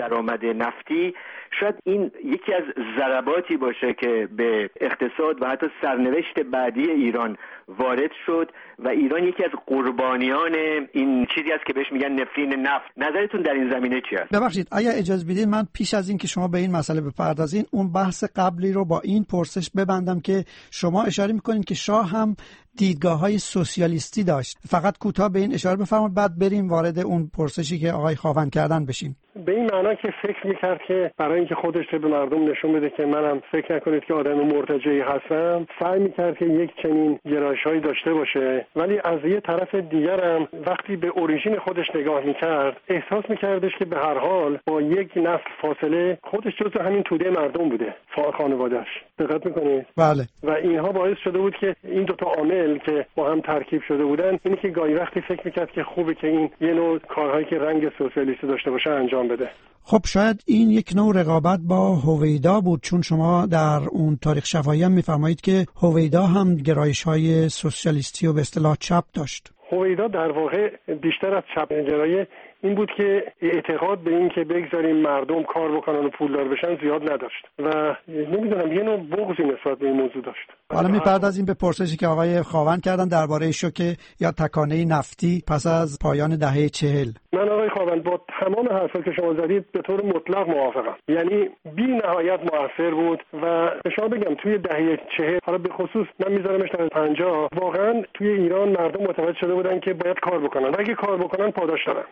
درآمد نفتی، شاید این یکی از ضرباتی باشه که به اقتصاد و حتی سرنوشت بعدی ایران وارد شد و ایران یکی از قربانیان این چیزی است که بهش میگن نفرین نفت. نظرتون در این زمینه چی است؟ ببخشید اگه اجازه بدید من پیش از این که شما به این مسئله بپردازین اون بحث قبلی رو با این پرسش ببندم که شما اشاره میکنین که شاه هم دیدگاه‌های سوسیالیستی داشت. فقط کوتاه به این اشاره بفرمایید بعد بریم وارد اون پرسشی که آقای خاوند کردن بشیم. به این معنا که فکر می‌کرد که برای اینکه خودش رو به مردم نشون بده که منم فکر نکنید که آدم مرتجعی هستم، سعی می‌کرد که یک چنین گرایش‌هایی داشته باشه، ولی از یه طرف دیگر هم وقتی به اوریژین خودش نگاه می‌کرد احساس می‌کردش که به هر حال با یک نسل فاصله خودش جزو همین توده مردم بوده، خانواده‌اش. دقت می‌کنید؟ بله. و اینها باعث شده بود که این دو تا عامل که با هم ترکیب شده بودن، اینی که گاهی وقتی فکر می‌کرد که خوبه که این یه نوع کارهایی که رنگ سوسیالیستی داشته باشه انجام بده. خب شاید این یک نوع رقابت با هویدا بود، چون شما در اون تاریخ شفاهی هم میفرمایید که هویدا هم گرایش‌های سوسیالیستی و به اصطلاح چپ داشت. هویدا در واقع بیشتر از چپ گرایی این بود که اعتقاد به این که بگذاریم مردم کار بکنن و پولدار بشن زیاد نداشت و نمیدونم یه نوع بغضی نسبت به این موضوع داشت. حالا می‌پردازیم به پرسشی که آقای خاوند کردن درباره شوک یا تکانه نفتی پس از پایان دهه چهل. من آقای خاوند با تمام حرفا که شما زدید به طور مطلق موافقم، یعنی بی نهایت مؤثر بود و شما بگم توی دهه چهل، حالا به خصوص من می‌ذارمش در پنجاه، واقعا توی ایران مردم متوجه شده بودن که باید کار بکنن و اگه کار بکنن پاداش دارن،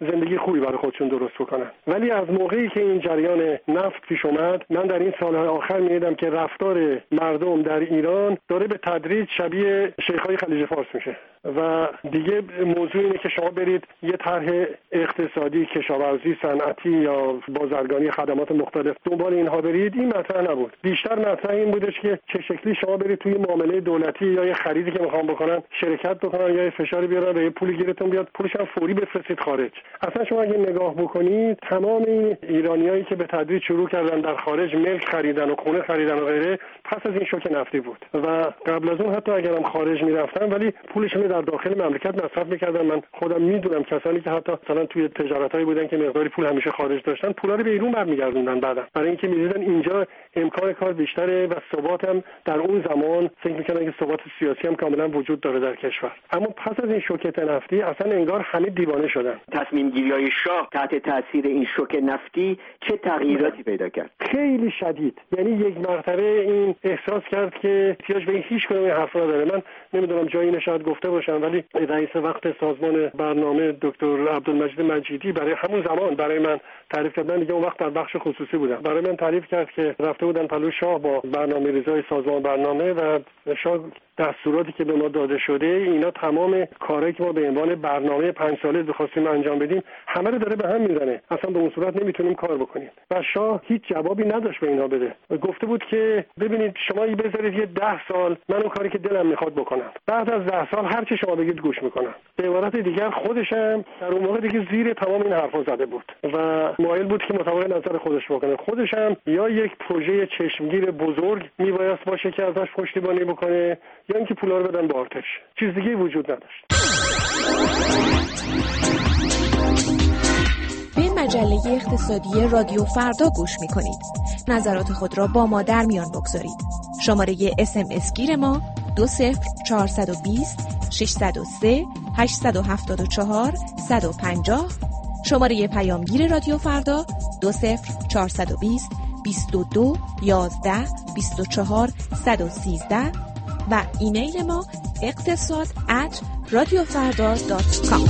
زندگی خوبی برای خودشون درست بکنن. ولی از موقعی که این جریان نفت پیش اومد، من در این سالهای آخر می‌دیدم که رفتار مردم در ایران داره به تدریج شبیه شیخ‌های خلیج فارس میشه و دیگه موضوع اینه که شما برید یه طرح اقتصادی، کشاورزی، صنعتی یا بازرگانی خدمات مختلف دنبال اینها برید، این مطرح نبود. بیشتر مطرح این بودش که چه شکلی شما برید توی معامله دولتی یا یه خریدی که می‌خوام بکنن شرکت بکنن یا یه فشاری بیارن یا یه پولی گیرتون بیاد، پولش هم فوری بفرستید خارج. اصلا شما اگه نگاه بکنید تمام این ایرانیایی که به تدریج شروع کردن در خارج ملک خریدن و خونه خریدن و غیره پس از این شوک نفتی بود و قبل از اون حتی اگرم خارج می‌رفتن ولی پولشون در داخل مملکت مصرف می‌کردن. من خودم می‌دونم کسانی که حتی مثلا توی تجارتایی بودن که مقداری پول همیشه خارج داشتن پولا رو به ایران برمیگردوندن بعدا، برای اینکه می‌دیدن اینجا امکان کار بیشتره و ثبات هم در اون زمان فکر می‌کردن که ثبات سیاسی هم کاملا وجود داره در کشور. اما پس از این شوک نفتی اصلا انگار همه دیوانه شدن. تصمیم گیری‌های شاه تحت تاثیر این شوک نفتی چه تغییراتی پیدا کرد؟ خیلی شدید، یعنی یک مرتبه این احساس کرد که احتیاج به هیچ کدوم این حرفا نداره. من نمی‌دونم جایی نشاید گفته باشم ولی رئیس وقت سازمان برنامه دکتر عبدالمجید مجیدی برای همون زمان برای من تعریف کردن، دیگه اون وقت در بخش خصوصی بودم، برای من تعریف کرد که رفته بودن پلو شاه با برنامه ریزای سازمان برنامه و شاه دستوراتی که به ما داده شده اینا تمام کارهایی که ما به عنوان برنامه پنج ساله می‌خواستیم انجام بدیم همه رو داره به هم میزنه، اصلا به اون صورت نمیتونیم کار بکنیم. و شاه هیچ جوابی نداشت به اینا بده. گفته بود که ببینید شما بذارید یه ده سال من اون کاری که دلم میخواد بکنم، بعد از ده سال هر چی شما بگید گوش میکنم. به عبارت دیگر خودش هم در اون موقع دیگه زیر تمام این حرفا زده بود و مایل بود که مطابق نظر خودش بکنه. خودش هم یا یک پروژه چشمگیر بزرگ میبایست باشه که ازش پشتیبانی بکنه یا اینکه پولا رو بدن به آرتش، چیز دیگه وجود نداشت. به مجله اقتصادی رادیو فردا گوش میکنید. نظرات خود را با ما در میان بگذارید. شماره اس ام اس گیر ما دو صفر چهار دو صفر شش صفر سه هشت هفت چهار یک پنج صفر. شماره پیامگیر رادیو فردا دو صفر چهار دو صفر بیست و دو یازده بیست و چهار صد و سیزده و ایمیل ما اقتصاد ات رادیو فردا دات کام.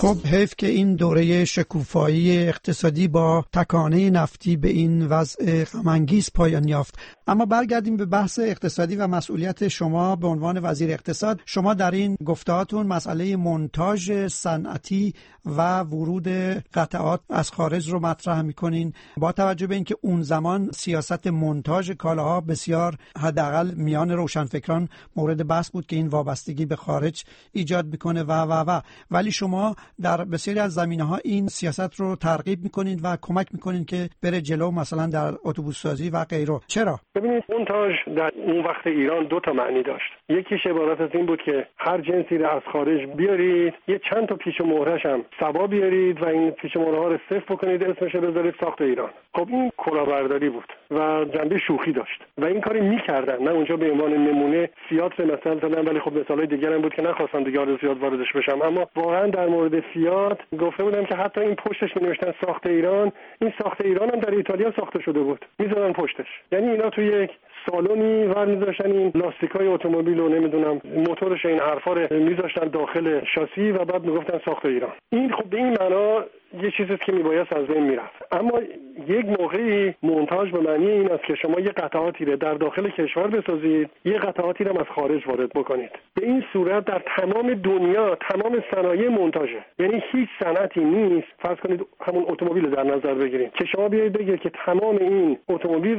خب حیف که این دوره شکوفایی اقتصادی با تکانه نفتی به این وضع غم‌انگیز پایان یافت. اما برگردیم به بحث اقتصادی و مسئولیت شما به عنوان وزیر اقتصاد. شما در این گفتهاتون مسئله مونتاژ صنعتی و ورود قطعات از خارج رو مطرح می‌کنین، با توجه به اینکه اون زمان سیاست مونتاژ کالاها بسیار حداقل میان روشنفکران مورد بحث بود که این وابستگی به خارج ایجاد می‌کنه و و و ولی شما در بسیاری از زمینه‌ها این سیاست رو ترغیب می‌کنید و کمک می‌کنید که بره جلو، مثلا در اتوبوس‌سازی و غیره. چرا؟ ببینید مونتاژ در اون وقت ایران دو تا معنی داشت. یکیش عبارت از این بود که هر جنسی رو از خارج بیارید، یه چند تا پیچ و مهرش هم سبا بیارید و این پیچ و مهرها رو صفر بکنید، اسمش رو بذارید ساخت ایران. خب این کلاهبرداری بود و جنبه شوخی داشت و این کاری می‌کردن. من اونجا به عنوان نمونه سیاد مثال زدم ولی خب مثالای دیگه هم بود که نخواستم دیگه آرزوی زیاد واردش بشم، اما واقعا در مورد سیاد گفته بودم که حتی این پشتش می‌نوشتن ساخت ایران، این ساخت ایران هم در ایتالیا ساخته شده بود، می‌ذارن پشتش، یعنی اینا توی یک سالونی ور می‌ذاشتن این لاستیکای اتومبیل و نمی‌دونم موتورش این حرفا رو می‌ذاشتن داخل شاسی و بعد می‌گفتن ساخت ایران. این خب به این معنا یه چیزی که میبایست از این میرفت. اما یک موقعی مونتاژ به معنی این است که شما یه قطعاتی رو در داخل کشور بسازید، یه قطعاتی رو از خارج وارد بکنید. به این صورت در تمام دنیا تمام صنایع مونتاژه، یعنی هیچ صنعتی نیست. فرض کنید همون اتومبیل در نظر بگیرید که شما بیایید بگید که تمام این اتومبیل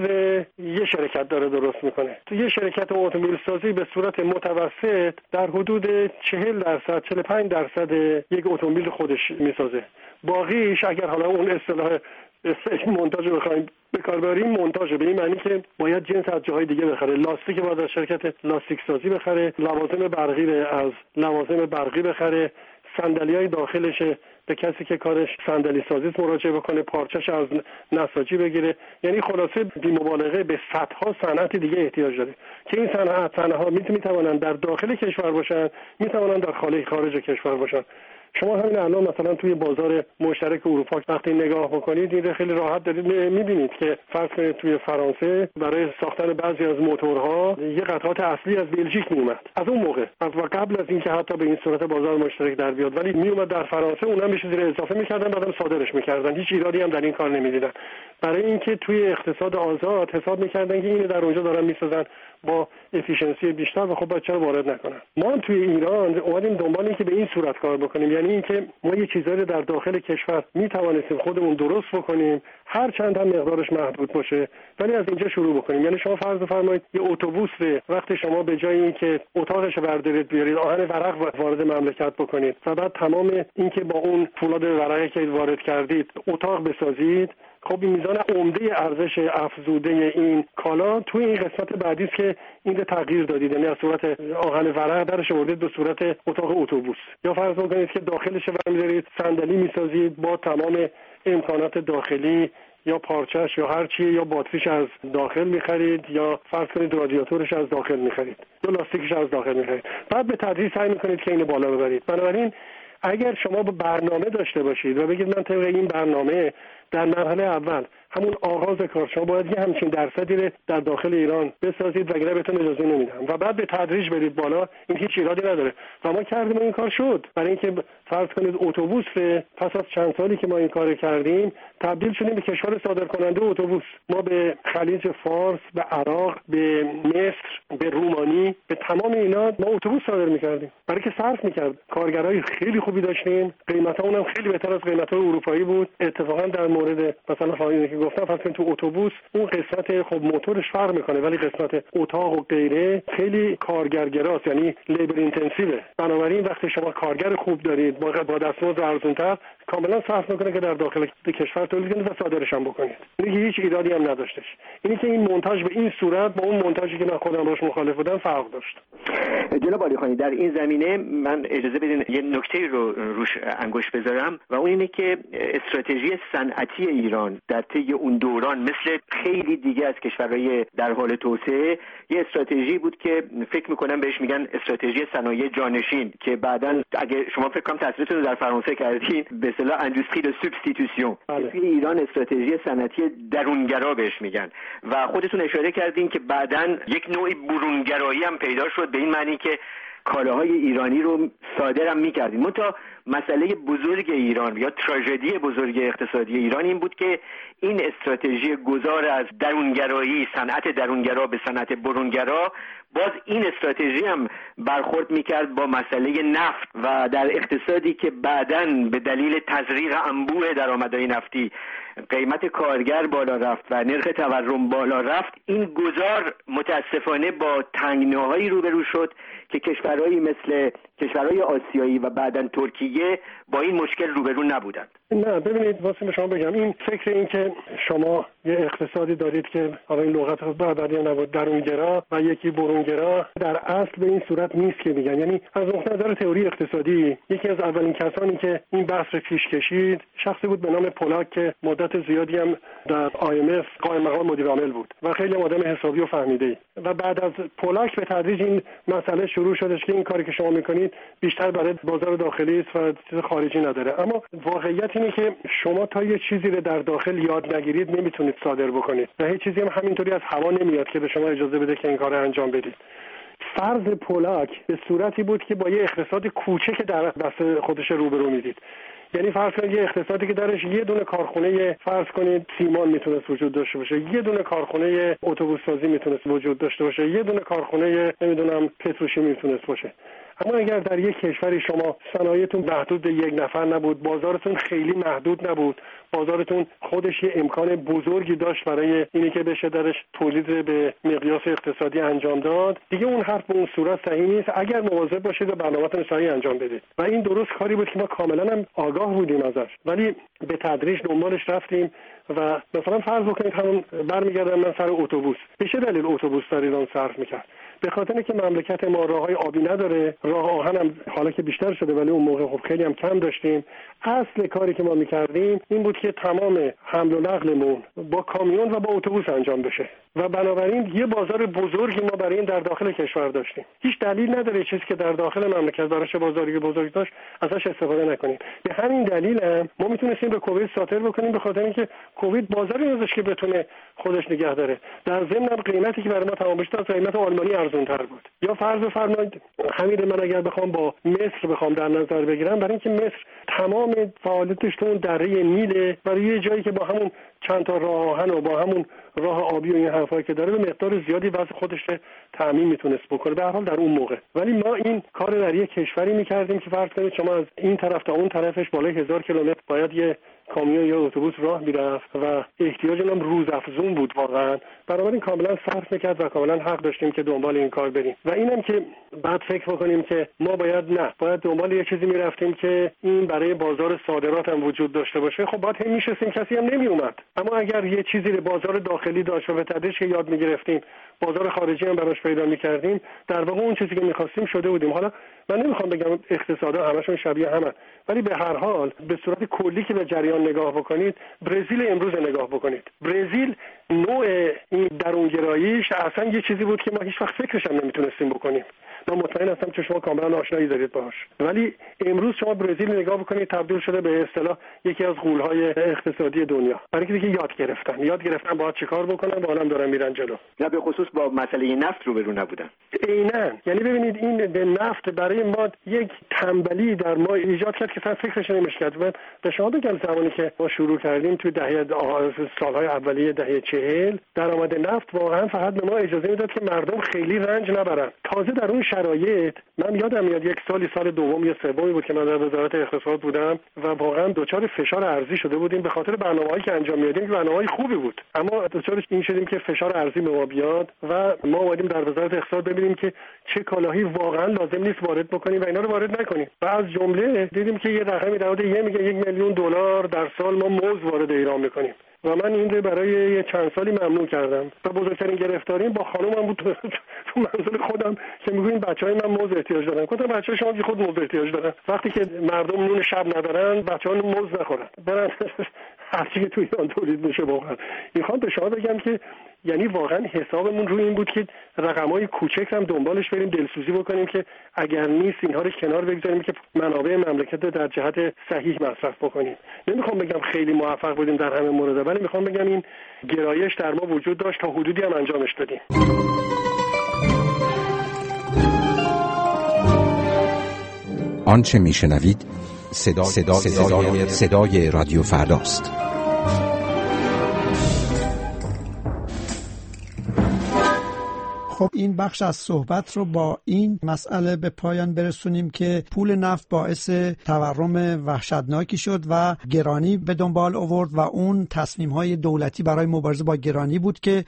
یه شرکت داره درست میکنه. تو یه شرکت اتومبیل سازی به صورت متوسط در حدود چهل درصد چهل و پنج درصد یک اتومبیل خودش میسازه. باقیش اگر حالا اون اصطلاح مونتاژ بخوایم به کار بریم، مونتاژ به این معنی که باید جنس از جاهای دیگه بخره، لاستیک باید از شرکت لاستیک سازی بخره، لوازم برقی از لوازم برقی بخره، صندلیای داخلش به کسی که کارش صندلی سازی مراجعه بکنه، پارچش از نساجی بگیره. یعنی خلاصه بی‌مبالغه به صدها صنعت دیگه احتیاج داره که این صنعت صنعت‌ها میتونن در داخل کشور باشن، میتونن در خارج کشور باشن. شما همین الان مثلا توی بازار مشترک اروپا وقتی نگاه بکنید این رو خیلی راحت دارید می‌بینید که فرض کنید توی فرانسه برای ساختن بعضی از موتورها یه قطعات اصلی از بلژیک میومد. از اون موقع از قبل از اینکه حتی به این صورت بازار مشترک در بیاد، ولی میومد در فرانسه، اونم بهش زیر اضافه می‌کردن، بعدم صادرش می‌کردن. هیچ ایرادی هم در این کار نمی‌دیدن، برای اینکه توی اقتصاد آزاد حساب می‌کردن که اینو در اونجا دارن می‌سازن با افیشنسی بیشتر و خب بچه‌ها وارد نکنن. ما توی ایران اومدیم دنبال اینکه به این صورت کار بکنیم، یعنی اینکه ما یه چیزایی در داخل کشور میتوانستیم خودمون درست بکنیم، هر چند هم مقدارش محدود باشه، ولی از اینجا شروع بکنیم. یعنی شما فرض بفرمایید یه اتوبوس رو وقتی شما به جای اینکه اتاقش بردارید بیارید، آهن ورق وارد مملکت بکنید و بعد تمام اینکه با اون فولاد ورقی که وارد کردید اتاق بسازید، خب میزان عمده ارزش افزوده این کالا توی این قسمت بعدی است که این رو تغییر دادید، یعنی از صورت آهن ورق درش آوردید به صورت اتاق اتوبوس. یا فرض بکنید که داخلش برمی‌دارید صندلی می‌سازید با تمام امکانات داخلی، یا پارچش یا هر چی، یا باتریش از داخل می‌خرید، یا فرض کنید رادیاتورش از داخل می‌خرید، یا لاستیکش از داخل می‌خرید. بعد به تدریج سعی می‌کنید که اینو بالا ببرید. بنابراین اگر شما به برنامه داشته باشید و بگید من طبق این برنامه در مرحله اول همون آغاز کار شما باید یه همچین درصدی رو در داخل ایران بسازید وگرنه بهتون اجازه نمیدم و بعد به تدریج برید بالا، این هیچ ایرادی نداره و ما کردیم این کار شد. برای اینکه فرض کنید اتوبوس پس از چند سالی که ما این کار کردیم تبدیل شدیم به کشور صادرکننده اتوبوس. ما به خلیج فارس، به عراق، به مصر، به رومانی، به تمام اینا ما اتوبوس صادر می‌کردیم، برای که صرف می‌کرد. کارگرای خیلی خوبی داشتیم، قیمتا اونم خیلی بهتر از قیمت‌های اروپایی بود. اتفاقا در مورد مثلا فایده گفتم فقط تو اتوبوس اون قسمت خب موتورش فرق میکنه، ولی قسمت اتاق و غیره خیلی کارگرگراست، یعنی لیبر اینتنسیو. بنابراین وقتی شما کارگر خوب دارید با با دستمزد ارزان‌تر کاملا صرف میکنه که در داخل کشور تولید کنید و صادرش هم بکنید. یعنی هیچ ایرادی هم نداشتش. اینی که این مونتاژ به این صورت با اون مونتاژی که من خودم باهاش مخالف بودم فرق داشت. جناب عالیخانی، در این زمینه من اجازه بدین یه نکته رو روش انگشت بذارم و اون اینه که استراتژی صنعتی ایران در طی اون دوران مثل خیلی دیگه از کشورهای در حال توسعه یه استراتژی بود که فکر میکنم بهش میگن استراتژی صنایع جانشین، که بعداً اگه شما فکر کنم تاثیرتون رو در فرانسه کردین به اصطلاح اندستری دو سابستیتوشن. توی ایران استراتژی صنعتی درونگرا بهش میگن و خودتون اشاره کردین که بعداً یک نوعی برونگرایی هم پیدا شد، به این معنی که کالاهای ایرانی رو صادر هم می‌کردیم. منتها مسئله بزرگ ایران یا تراژدی بزرگ اقتصادی ایران این بود که این استراتژی گذار از درونگرایی، صنعت درونگرا به صنعت برونگرا، باز این استراتژی هم برخورد میکرد با مسئله نفت و در اقتصادی که بعداً به دلیل تزریق انبوه درآمدهای نفتی قیمت کارگر بالا رفت و نرخ تورم بالا رفت، این گذار متاسفانه با تنگناهایی روبرو شد که کشورهایی مثل کشورهای آسیایی و بعداً ترکیه با این مشکل روبرو نبودند. نه ببینید، واسه به شما بگم این فکر این که شما یه اقتصادی دارید که حالا این لغت بعدی نبود، درونگرا و یکی برونگرا، در اصل به این صورت نیست که میگن. یعنی از نظر تئوری اقتصادی یکی از اولین کسانی که این بحث رو پیش کشید شخصی بود به نام پولاک که مدت زیادی هم در آی ام اف قائم مقام مدیر عامل بود و خیلی آدم حسابی و فهمیده‌ای و بعد از پولاک به تدریج این مسئله شروع شدش که این کاری که شما میکنید بیشتر برای بازار داخلی است و چیز خارجی نداره. اما واقعیت اینه که شما تا یه چیزی رو در داخل یاد نگیرید نمیتونید صادر بکنید و هیچ چیزی هم همینطوری از هوا نمیاد که به شما اجازه بده که این کار رو انجام بدید. فرض پولاک به صورتی بود که با یه اقتصاد کوچک در دست خودش روبرو میدید. یعنی فرض کنید یه اقتصادی که درش یه دونه کارخونه فرض کنید سیمان میتونه وجود داشته باشه، یه دونه کارخونه اتوبوس سازی میتونه وجود داشته باشه، یه دونه کارخونه نمیدونم پتروشیمی میتونه باشه. اما اگر در یک کشوری شما صنایعتون محدود به یک نفر نبود، بازارتون خیلی محدود نبود، بازارتون خودش یه امکان بزرگی داشت برای اینی که بشه درش تولید به مقیاس اقتصادی انجام داد، دیگه اون حرف به اون صورت صحیح نیست اگر مواظب باشید و برنامه‌تون صحیح انجام بدید. و این درست کاری بود که ما کاملا هم آگاه بودیم ازش، ولی به تدریج دنبالش رفتیم و مثلا فرض بکنید همون برمیگردم من سر اتوبوس. به چه دلیل اتوبوس در ایران صرف می‌کرد؟ به خاطر اینکه مملکت ما راه‌های آبی نداره، راه آهن هم حالا که بیشتر شده ولی اون موقع خب خیلی هم کم داشتیم. اصل کاری که ما می‌کردیم این بود که تمام حمل و نقلمون با کامیون و با اتوبوس انجام بشه و بنابراین یه بازار بزرگی ما برای این در داخل کشور داشتیم. هیچ دلیل نداره چیزی که در داخل مملکت براش بازاری بزرگ داشت ازش استفاده نکنیم. به همین دلیل هم ما میتونستیم به کووید ساتر بکنیم، به خاطر اینکه کووید بازاری نداشت که بتونه خودش نگه داره. در ضمن قیمتی که برای ما تمام بشه از قیمت آلمانی ارزون تر بود. یا فرض بفرمایید همین من اگر بخوام با مصر بخوام در نظر بگیرم، برای اینکه مصر تمام فعالیتش تو اون دره نیل برای یه جایی که با همون چند تا راه آهن و با همون راه آبی و این حرفایی که داره به مقدار زیادی واسه خودش تامین میتونست بکنه به هر حال در اون موقع. ولی ما این کار در یک کشوری میکردیم که فرض کنید شما از این طرف تا اون طرفش بالای هزار کیلومتر باید یه کامیون یا اتوبوس راه میرفت و احتیاج هم روزافزون بود واقعا. بنابراین کاملا صرف میکرد و کاملا حق داشتیم که دنبال این کار بریم. و اینم که بعد فکر بکنیم که ما باید نه باید دنبال یه چیزی میرفتیم که این برای بازار صادرات هم وجود داشته باشه. خب باید هم میشستیم کسی هم نمیومد. اما اگر یه چیزی رو بازار داخلی داشت و به تدریج که یاد میگرفتیم بازار خارجی هم براش پیدا میکردیم، در واقع اون چیزی که میخواستیم شده بودیم. حالا من نمیخوام بگم اقتصادا همشون شبیه همن، ولی به هر حال به صورت کلی که به جریان نگاه بکنید، برزیل امروز نگاه بکنید، برزیل نوع این درونگراییش اصلا یه چیزی بود که ما هیچ وقت فکرش هم نمیتونستیم بکنیم. من مطمئن هستم که شما کاملا آشنایی دارید باهاش، ولی امروز شما برزیل نگاه بکنید تبدیل شده به اصطلاح یکی از غول‌های اقتصادی دنیا. برای اینکه یاد گرفتن یاد گرفتن باید چیکار بکنن و الان دارن میرن جلو. نه به خصوص با مسئله نفت روبرو نبودن. عیناً. یعنی ببینید این به نفت برای ما یک تنبلی در ما ایجاد کرد که اصلا فکرش نمی‌کرد. من به شما بگم زمانی که ما شروع کردیم تو دهه سالهای اولیه دهه چهل درآمد نفت واقعاً فقط به ما اجازه میداد که مردم خیلی رنج نبرن. تازه در اون شرایط من یادم میاد یک سالی سال دوم یا سومی بود که من در وزارت اقتصاد بودم و واقعا دچار فشار ارزی شده بودیم به خاطر برنامه‌هایی که انجام میدادیم که برنامه‌های خوبی بود، اما دچار این شدیم که فشار ارزی به ما بیاد و ما اومدیم در وزارت اقتصاد ببینیم که چه کالاهایی واقعا لازم نیست وارد بکنیم و اینا رو وارد نکنیم. و از جمله دیدیم که یه رقمی در حد یک میلیون دلار در سال ما موز وارد ایران میکنیم و من این رو برای یه چند سالی ممنوع کردم و بزرگترین گرفتاریم با خانومم بود تو منزل خودم که میگوین بچهای من موز احتیاج دارن. گفتم بچهای شما که خود موز احتیاج دارن، وقتی که مردم نون شب ندارن بچه‌ها موز نخورن، برن هرچی که تو ایران تولید میشه. واقعا میخوام به شما بگم که یعنی واقعا حسابمون روی این بود که رقمای کوچک هم دنبالش بریم، دلسوزی بکنیم که اگر نیست اینها رو کنار بگذاریم که منابع مملکت رو در جهت صحیح مصرف بکنیم. نمیخوام بگم خیلی موفق بودیم در همه مورد، ولی میخوام بگم این گرایش در ما وجود داشت تا حدودی هم انجامش دادیم. آنچه میشنوید صدا صدا صدای صدای رادیو فرداست. خب این بخش از صحبت رو با این مسئله به پایان برسونیم که پول نفت باعث تورم وحشتناکی شد و گرانی به دنبال آورد و اون تصمیم‌های دولتی برای مبارزه با گرانی بود که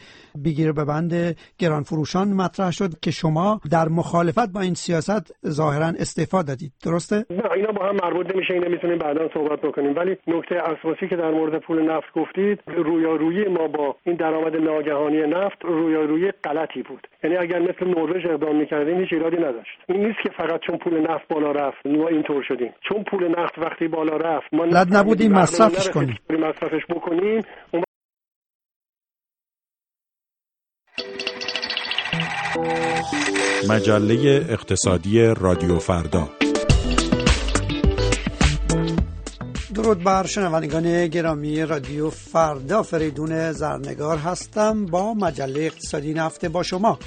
بگیر ببند گرانفروشان مطرح شد که شما در مخالفت با این سیاست ظاهراً استعفا دادید، درسته؟ نه اینا با هم مربوط نمیشه، اینا میتونیم بعدا صحبت بکنیم، ولی نکته اساسی که در مورد پول نفت گفتید رویارویی ما با این درآمد ناگهانی نفت رویارویی غلطی بود. یعنی اگر مثل نروژ اقدام می‌کردیم هیچ ایرادی نداشت. این نیست که فقط چون پول نفت بالا رفت ما اینطور شدیم. چون پول نفت وقتی بالا رفت ما لد نبودیم مصرفش کنیم. مصرفش بکنیم. مجله اقتصادی رادیو فردا. درود بر شنوندگان گرامی رادیو فردا، فریدون زرنگار هستم با مجله اقتصادی این هفته با شما.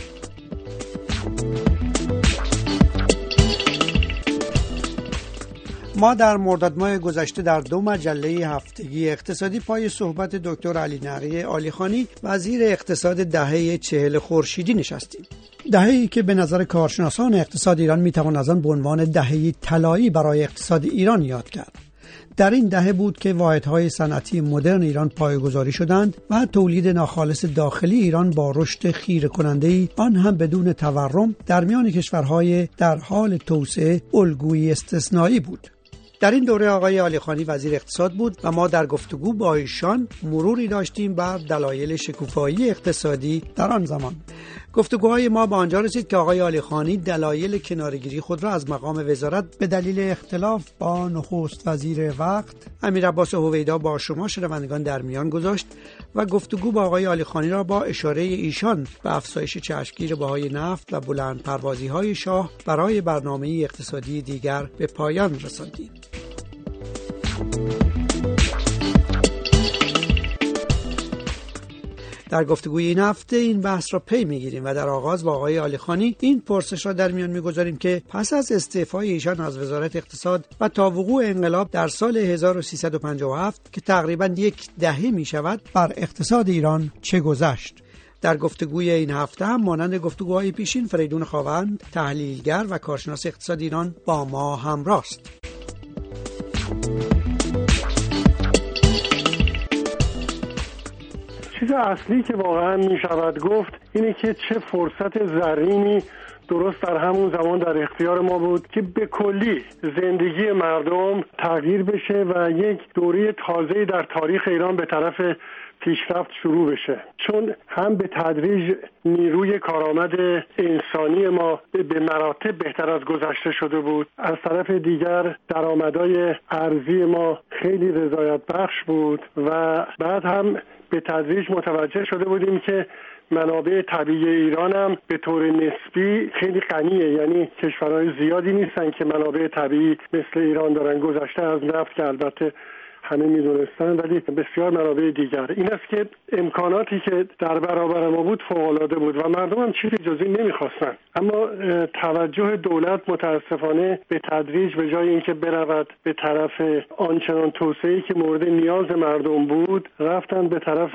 ما در مرداد ماه گذشته در دو مجله هفتگی اقتصادی پای صحبت دکتر علی نقی عالیخانی وزیر اقتصاد دهه چهل خورشیدی نشستیم. دهه‌ای که به نظر کارشناسان اقتصاد ایران میتوان از آن به عنوان دهه طلایی برای اقتصاد ایران یاد کرد. در این دهه بود که واحدهای صنعتی مدرن ایران پایه‌گذاری شدند و تولید ناخالص داخلی ایران با رشد خیره کننده‌ای، آن هم بدون تورم، در میان کشورهای در حال توسعه الگویی استثنایی بود. در این دوره آقای عالیخانی وزیر اقتصاد بود و ما در گفتگو با ایشان مروری داشتیم بر دلایل شکوفایی اقتصادی در آن زمان. گفتگوهای ما به آنجا رسید که آقای عالیخانی دلایل کناره‌گیری خود را از مقام وزارت به دلیل اختلاف با نخست وزیر وقت امیرعباس هویدا با شما شنوندگان در میان گذاشت و گفتگو با آقای عالیخانی را با اشاره ایشان به افزایش چشمگیر بهای نفت و بلندپروازی‌های شاه برای برنامه اقتصادی دیگر به پایان رساندیم. در گفتگوی این هفته این بحث را پی می‌گیریم و در آغاز با آقای عالیخانی این پرسش را در میان می‌گذاریم که پس از استعفای ایشان از وزارت اقتصاد و تا وقوع انقلاب در سال هزار و سیصد و پنجاه و هفت که تقریباً یک دهه می‌شود، بر اقتصاد ایران چه گذشت؟ در گفتگوی این هفته هم مانند گفتگوهای پیشین فریدون خاوند، تحلیلگر و کارشناس اقتصاد ایران، با ما همراست. چیز اصلی که واقعا می شود گفت اینه که چه فرصت زرینی درست در همون زمان در اختیار ما بود که به کلی زندگی مردم تغییر بشه و یک دوره تازه‌ای در تاریخ ایران به طرف پیشرفت شروع بشه، چون هم به تدریج نیروی کارآمد انسانی ما به مراتب بهتر از گذشته شده بود، از طرف دیگر درآمدهای ارزی ما خیلی رضایت بخش بود و بعد هم به تدریج متوجه شده بودیم که منابع طبیعی ایران هم به طور نسبی خیلی غنیه، یعنی کشورهای زیادی نیستن که منابع طبیعی مثل ایران دارن، گذشته از نفت که البته همه می دونستن، ولی بسیار منابع دیگر. این است که امکاناتی که در برابر ما بود فوق‌العاده بود و مردم هم چیزی جز این نمیخواستن، اما توجه دولت متاسفانه به تدریج به جای اینکه برود به طرف آنچنان توسعه‌ای که مورد نیاز مردم بود، رفتن به طرف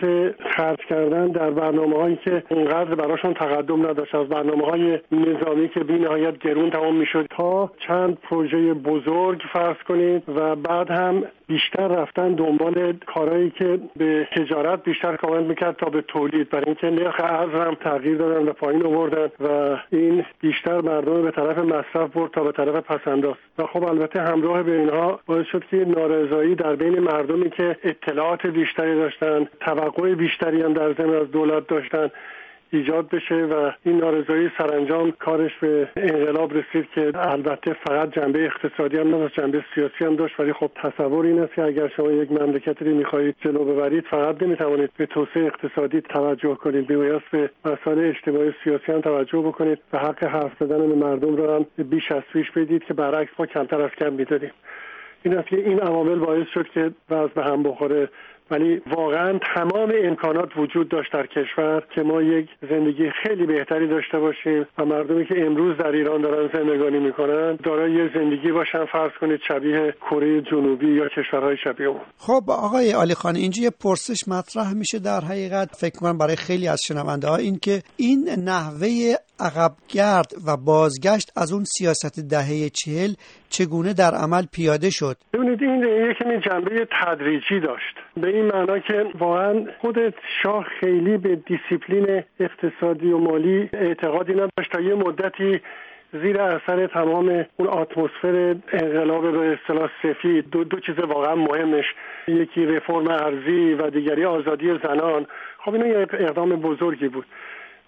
خرج کردن در برنامه‌هایی که اونقدر براشون تقدم نداشت، از برنامه‌های نظامی که بی‌نهایت گران تمام می‌شد تا چند پروژه بزرگ فرض کنید و بعد هم بیشتر رفتن دنبال کارهایی که به تجارت بیشتر کامنت میکرد تا به تولید، برای اینکه نرخ ارز هم تغییر دادن و پایین آوردن و این بیشتر مردم به طرف مصرف برد تا به طرف پسنداز و خب البته همراه به اینها باعث شد که نارضایی در بین مردمی که اطلاعات بیشتری داشتن، توقع بیشتری هم در ضمن از دولت داشتن ایجاد بشه و این نارضایی سرانجام کارش به انقلاب رسید که البته فقط جنبه اقتصادی هم نداشت، جنبه سیاسی هم داشت. ولی خب تصور این است که اگر شما یک مملکتی رو می‌خواهید جلو ببرید، فقط نمی‌توانید به توسعه اقتصادی توجه کنید، باید به مسائل اجتماعی سیاسی هم توجه بکنید و حق حرف زدن مردم رو هم بیش از پیش بدید که برعکس ما کمتر از کم می‌دادیم. این است که این عوامل باعث شد که وضع به هم بخوره، ولی واقعا تمام امکانات وجود داشت در کشور که ما یک زندگی خیلی بهتری داشته باشیم و مردمی که امروز در ایران دارن زندگانی میکنن دارای یه زندگی باشن، فرض کنید شبیه کره جنوبی یا کشورهای شبیه اون. خب آقای عالیخانی، اینجا یه پرسش مطرح میشه، در حقیقت فکر کنم برای خیلی از شنونده ها، این که این نحوه عقبگرد و بازگشت از اون سیاست دهه چهل چگونه در عمل پیاده شد؟ ببینید این یکی جنبه تدریجی داشت، به این معنا که واقعا خود شاه خیلی به دیسیپلین اقتصادی و مالی اعتقادی نداشت تا یه مدتی زیر اثر تمام اون اتمسفر انقلاب به اصطلاح سفید، دو, دو چیز واقعا مهمش، یکی رفرم ارضی و دیگری آزادی زنان. خب اینا یه اقدام بزرگی بود،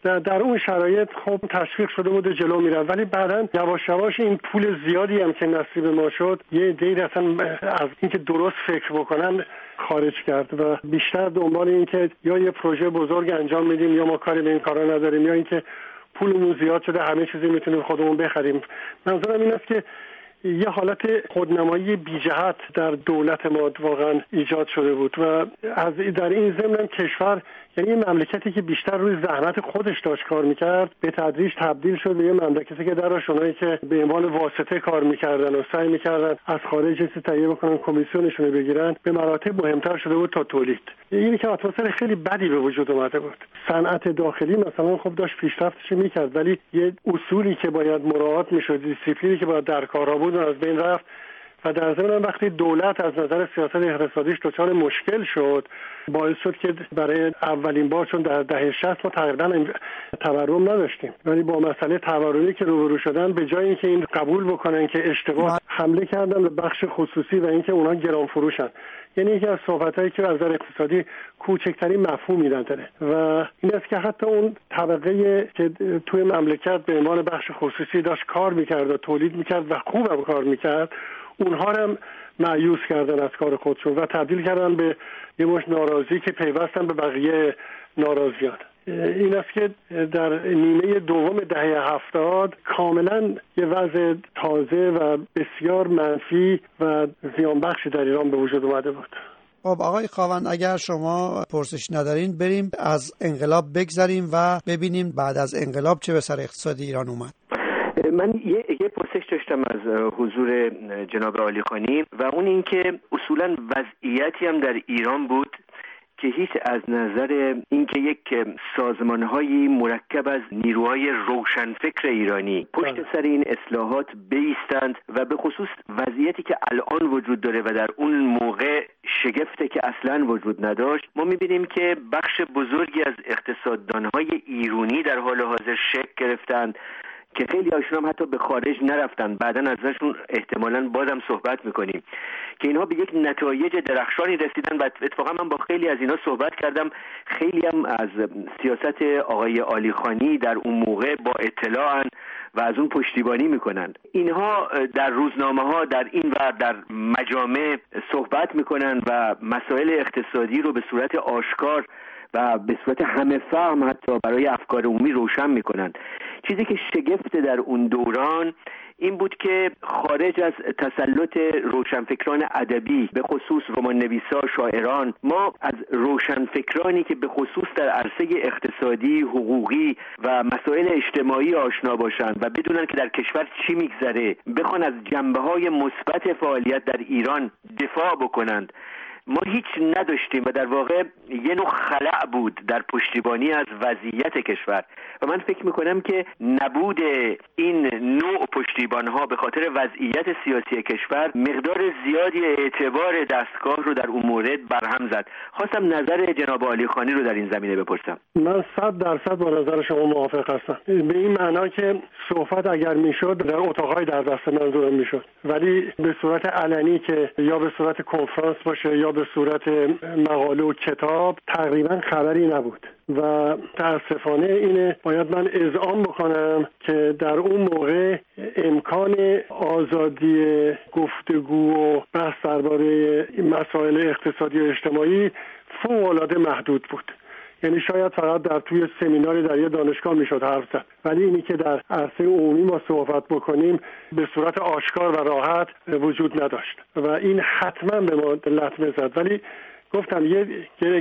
در, در اون شرایط خب تشویق شده بود جلو میرن، ولی بعداً یواش یواش این پول زیادی هم که نصیب ما شد یه دیر اصلا از اینکه درست فکر بکنن خارج کرد و بیشتر دنبال این که یا یه پروژه بزرگ انجام میدیم یا ما کاری به این کارا نداریم یا اینکه پولمون زیاد شده همه چیزی میتونیم خودمون بخریم. منظورم این است که یه حالت خودنمایی بی جهت در دولت ما واقعا ایجاد شده بود و از در این ضمن کشور یعنی این مملکتی که بیشتر روی زحمت خودش داشت کار میکرد به تدریج تبدیل شد به یه مملکتی که دراش اونایی که به عنوان واسطه کار میکردن و سعی میکردن از خارج چیزی تهیه بکنن کمیسیونشون رو بگیرن به مراتب مهمتر شده بود تا تولید. یعنی که اتمسفر خیلی بدی به وجود اومده بود. صنعت داخلی مثلا خب داشت پیشرفتش میکرد ولی یه اصولی که باید مراعات میشد، دیسیپلینی که باید در کار بود از بین رفت و در ضمن وقتی دولت از نظر سیاست اقتصادیش دچار مشکل شد باعث شد که برای اولین بار چون در دهه شصت ما تقریبا تورم نداشتیم ولی با مسئله تورمی که روبرو شدن به جای اینکه این قبول بکنن که اشتباه حمله کردن به بخش خصوصی و اینکه اونها گران فروشن، یعنی یکی از صحبتایی که از نظر اقتصادی کوچکترین مفهومی نداره و این است که حتی اون طبقه که توی مملکت به عنوان بخش خصوصی داشت کار می‌کرد و تولید می‌کرد و خوب کار می‌کرد اونها هم مایوس کردن از کار خودشون و تبدیل کردن به یه مش ناراضی که پیوستن به بقیه ناراضیان. این است که در نیمه دوم دهه هفتاد کاملا یه وضع تازه و بسیار منفی و زیانبخشی در ایران به وجود اومده بود. خب آقای خاوند اگر شما پرسش ندارین بریم از انقلاب بگذریم و ببینیم بعد از انقلاب چه به سر اقتصاد ایران اومد. من یه, یه پرسش داشتم از حضور جناب عالیخانی و اون این که اصولا وضعیتی هم در ایران بود که هیچ از نظر اینکه یک سازمان‌هایی مرکب از نیروهای روشنفکر ایرانی پشت سر این اصلاحات بایستند و به خصوص وضعیتی که الان وجود داره و در اون موقع شگفته که اصلاً وجود نداشت، ما می‌بینیم که بخش بزرگی از اقتصاددان‌های ایرانی در حال حاضر شک گرفتند که خیلی هاشون هم حتی به خارج نرفتن، بعدن ازشون احتمالاً بازم صحبت میکنیم که اینها به یک نتایج درخشانی رسیدن و اتفاقا من با خیلی از اینا صحبت کردم. خیلی هم از سیاست آقای عالیخانی در اون موقع با اطلاعن و از اون پشتیبانی میکنن. اینها در روزنامه ها در این و در مجامع صحبت میکنن و مسائل اقتصادی رو به صورت آشکار و به صورت همه فهم حتی برای افکار عمومی روشن میکنند. چیزی که شگفت در اون دوران این بود که خارج از تسلط روشنفکران ادبی به خصوص رمان‌نویسا، شاعران، ما از روشنفکرانی که به خصوص در عرصه اقتصادی، حقوقی و مسائل اجتماعی آشنا باشند و بدونن که در کشور چی میگذره، بخوان از جنبه‌های مثبت فعالیت در ایران دفاع بکنند، ما هیچ نداشتیم و در واقع یه نوع خلأ بود در پشتیبانی از وضعیت کشور و من فکر میکنم که نبود این نوع پشتیبانها به خاطر وضعیت سیاسی کشور مقدار زیادی اعتبار دستگاه رو در اون مورد برهم زد. خواستم نظر جناب عالیخانی رو در این زمینه بپرسم. من صد درصد با نظر شما موافق هستم به این معنا که صحبت اگر میشد در اتاقهای در دست منظورم میشد ولی به صورت علنی که یا به صورت کنفرانس باشه یا به صورت مقاله و کتاب تقریبا خبری نبود و تاسفانه اینه باید من اذعان بکنم که در اون موقع امکان آزادی گفتگو و بحث درباره مسائل اقتصادی و اجتماعی فوق‌العاده محدود بود. یعنی شاید فقط در توی سمیناری در یه دانشگاه میشد حرف زد ولی اینی که در عرصه عمومی ما صحبت بکنیم به صورت آشکار و راحت وجود نداشت و این حتما به ما لطمه زد. ولی گفتم یه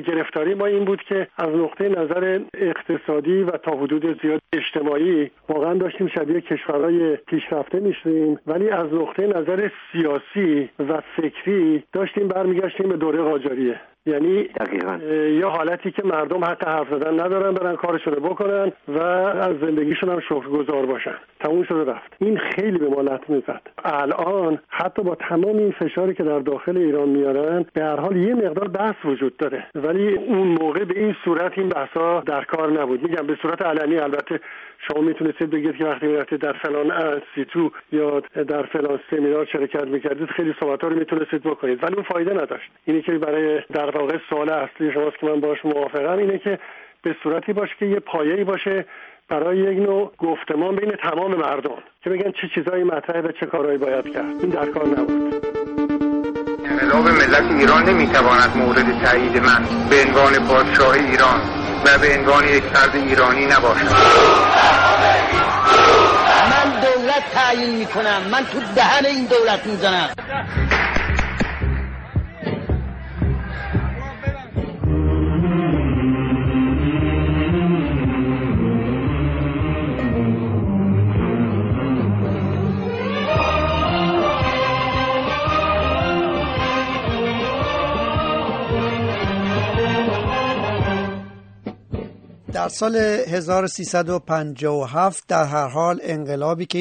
گرفتاری ما این بود که از نقطه نظر اقتصادی و تا حدود زیاد اجتماعی واقعا داشتیم شبیه کشورهای پیشرفته میشدیم ولی از نقطه نظر سیاسی و فکری داشتیم برمیگشتیم به دوره قاجاریه. یعنی دقیقاً یه حالتی که مردم حتی حرف زدن ندارن، برن کارشون رو بکنن و از زندگیشون هم شکرگزار باشن. تموم شده رفت. این خیلی به ما لطمه زد. الان حتی با تمام این فشاری که در داخل ایران میارن به هر حال یه مقدار بحث وجود داره ولی اون موقع به این صورت این بحثا در کار نبود. میگم به صورت علنی البته شما میتونستید بگید که وقتی میرفتید در فلان انستیتو یا در فلان سمینار شرکت میکردید خیلی صحبت‌ها رو میتونستید بکنید ولی اون فایده نداشت. اینی که برای در واقع سوال اصلی شماست که من باهاش موافقم اینه که به صورتی باشه که یه پایه‌ای باشه برای یک نوع گفتمان بین تمام مردم که بگن چه چیزایی مطرحه و چه کارهایی باید کرد. این در کار نبود. انقلاب ملت ایران نمیتواند مورد تایید من به عنوان پادشاه ایران و به عنوان یک فرد ایرانی نباشد. من دولت تعیین میکنم. من تو دهن این دولت میزنم. سال هزار و سیصد و پنجاه و هفت در هر حال انقلابی که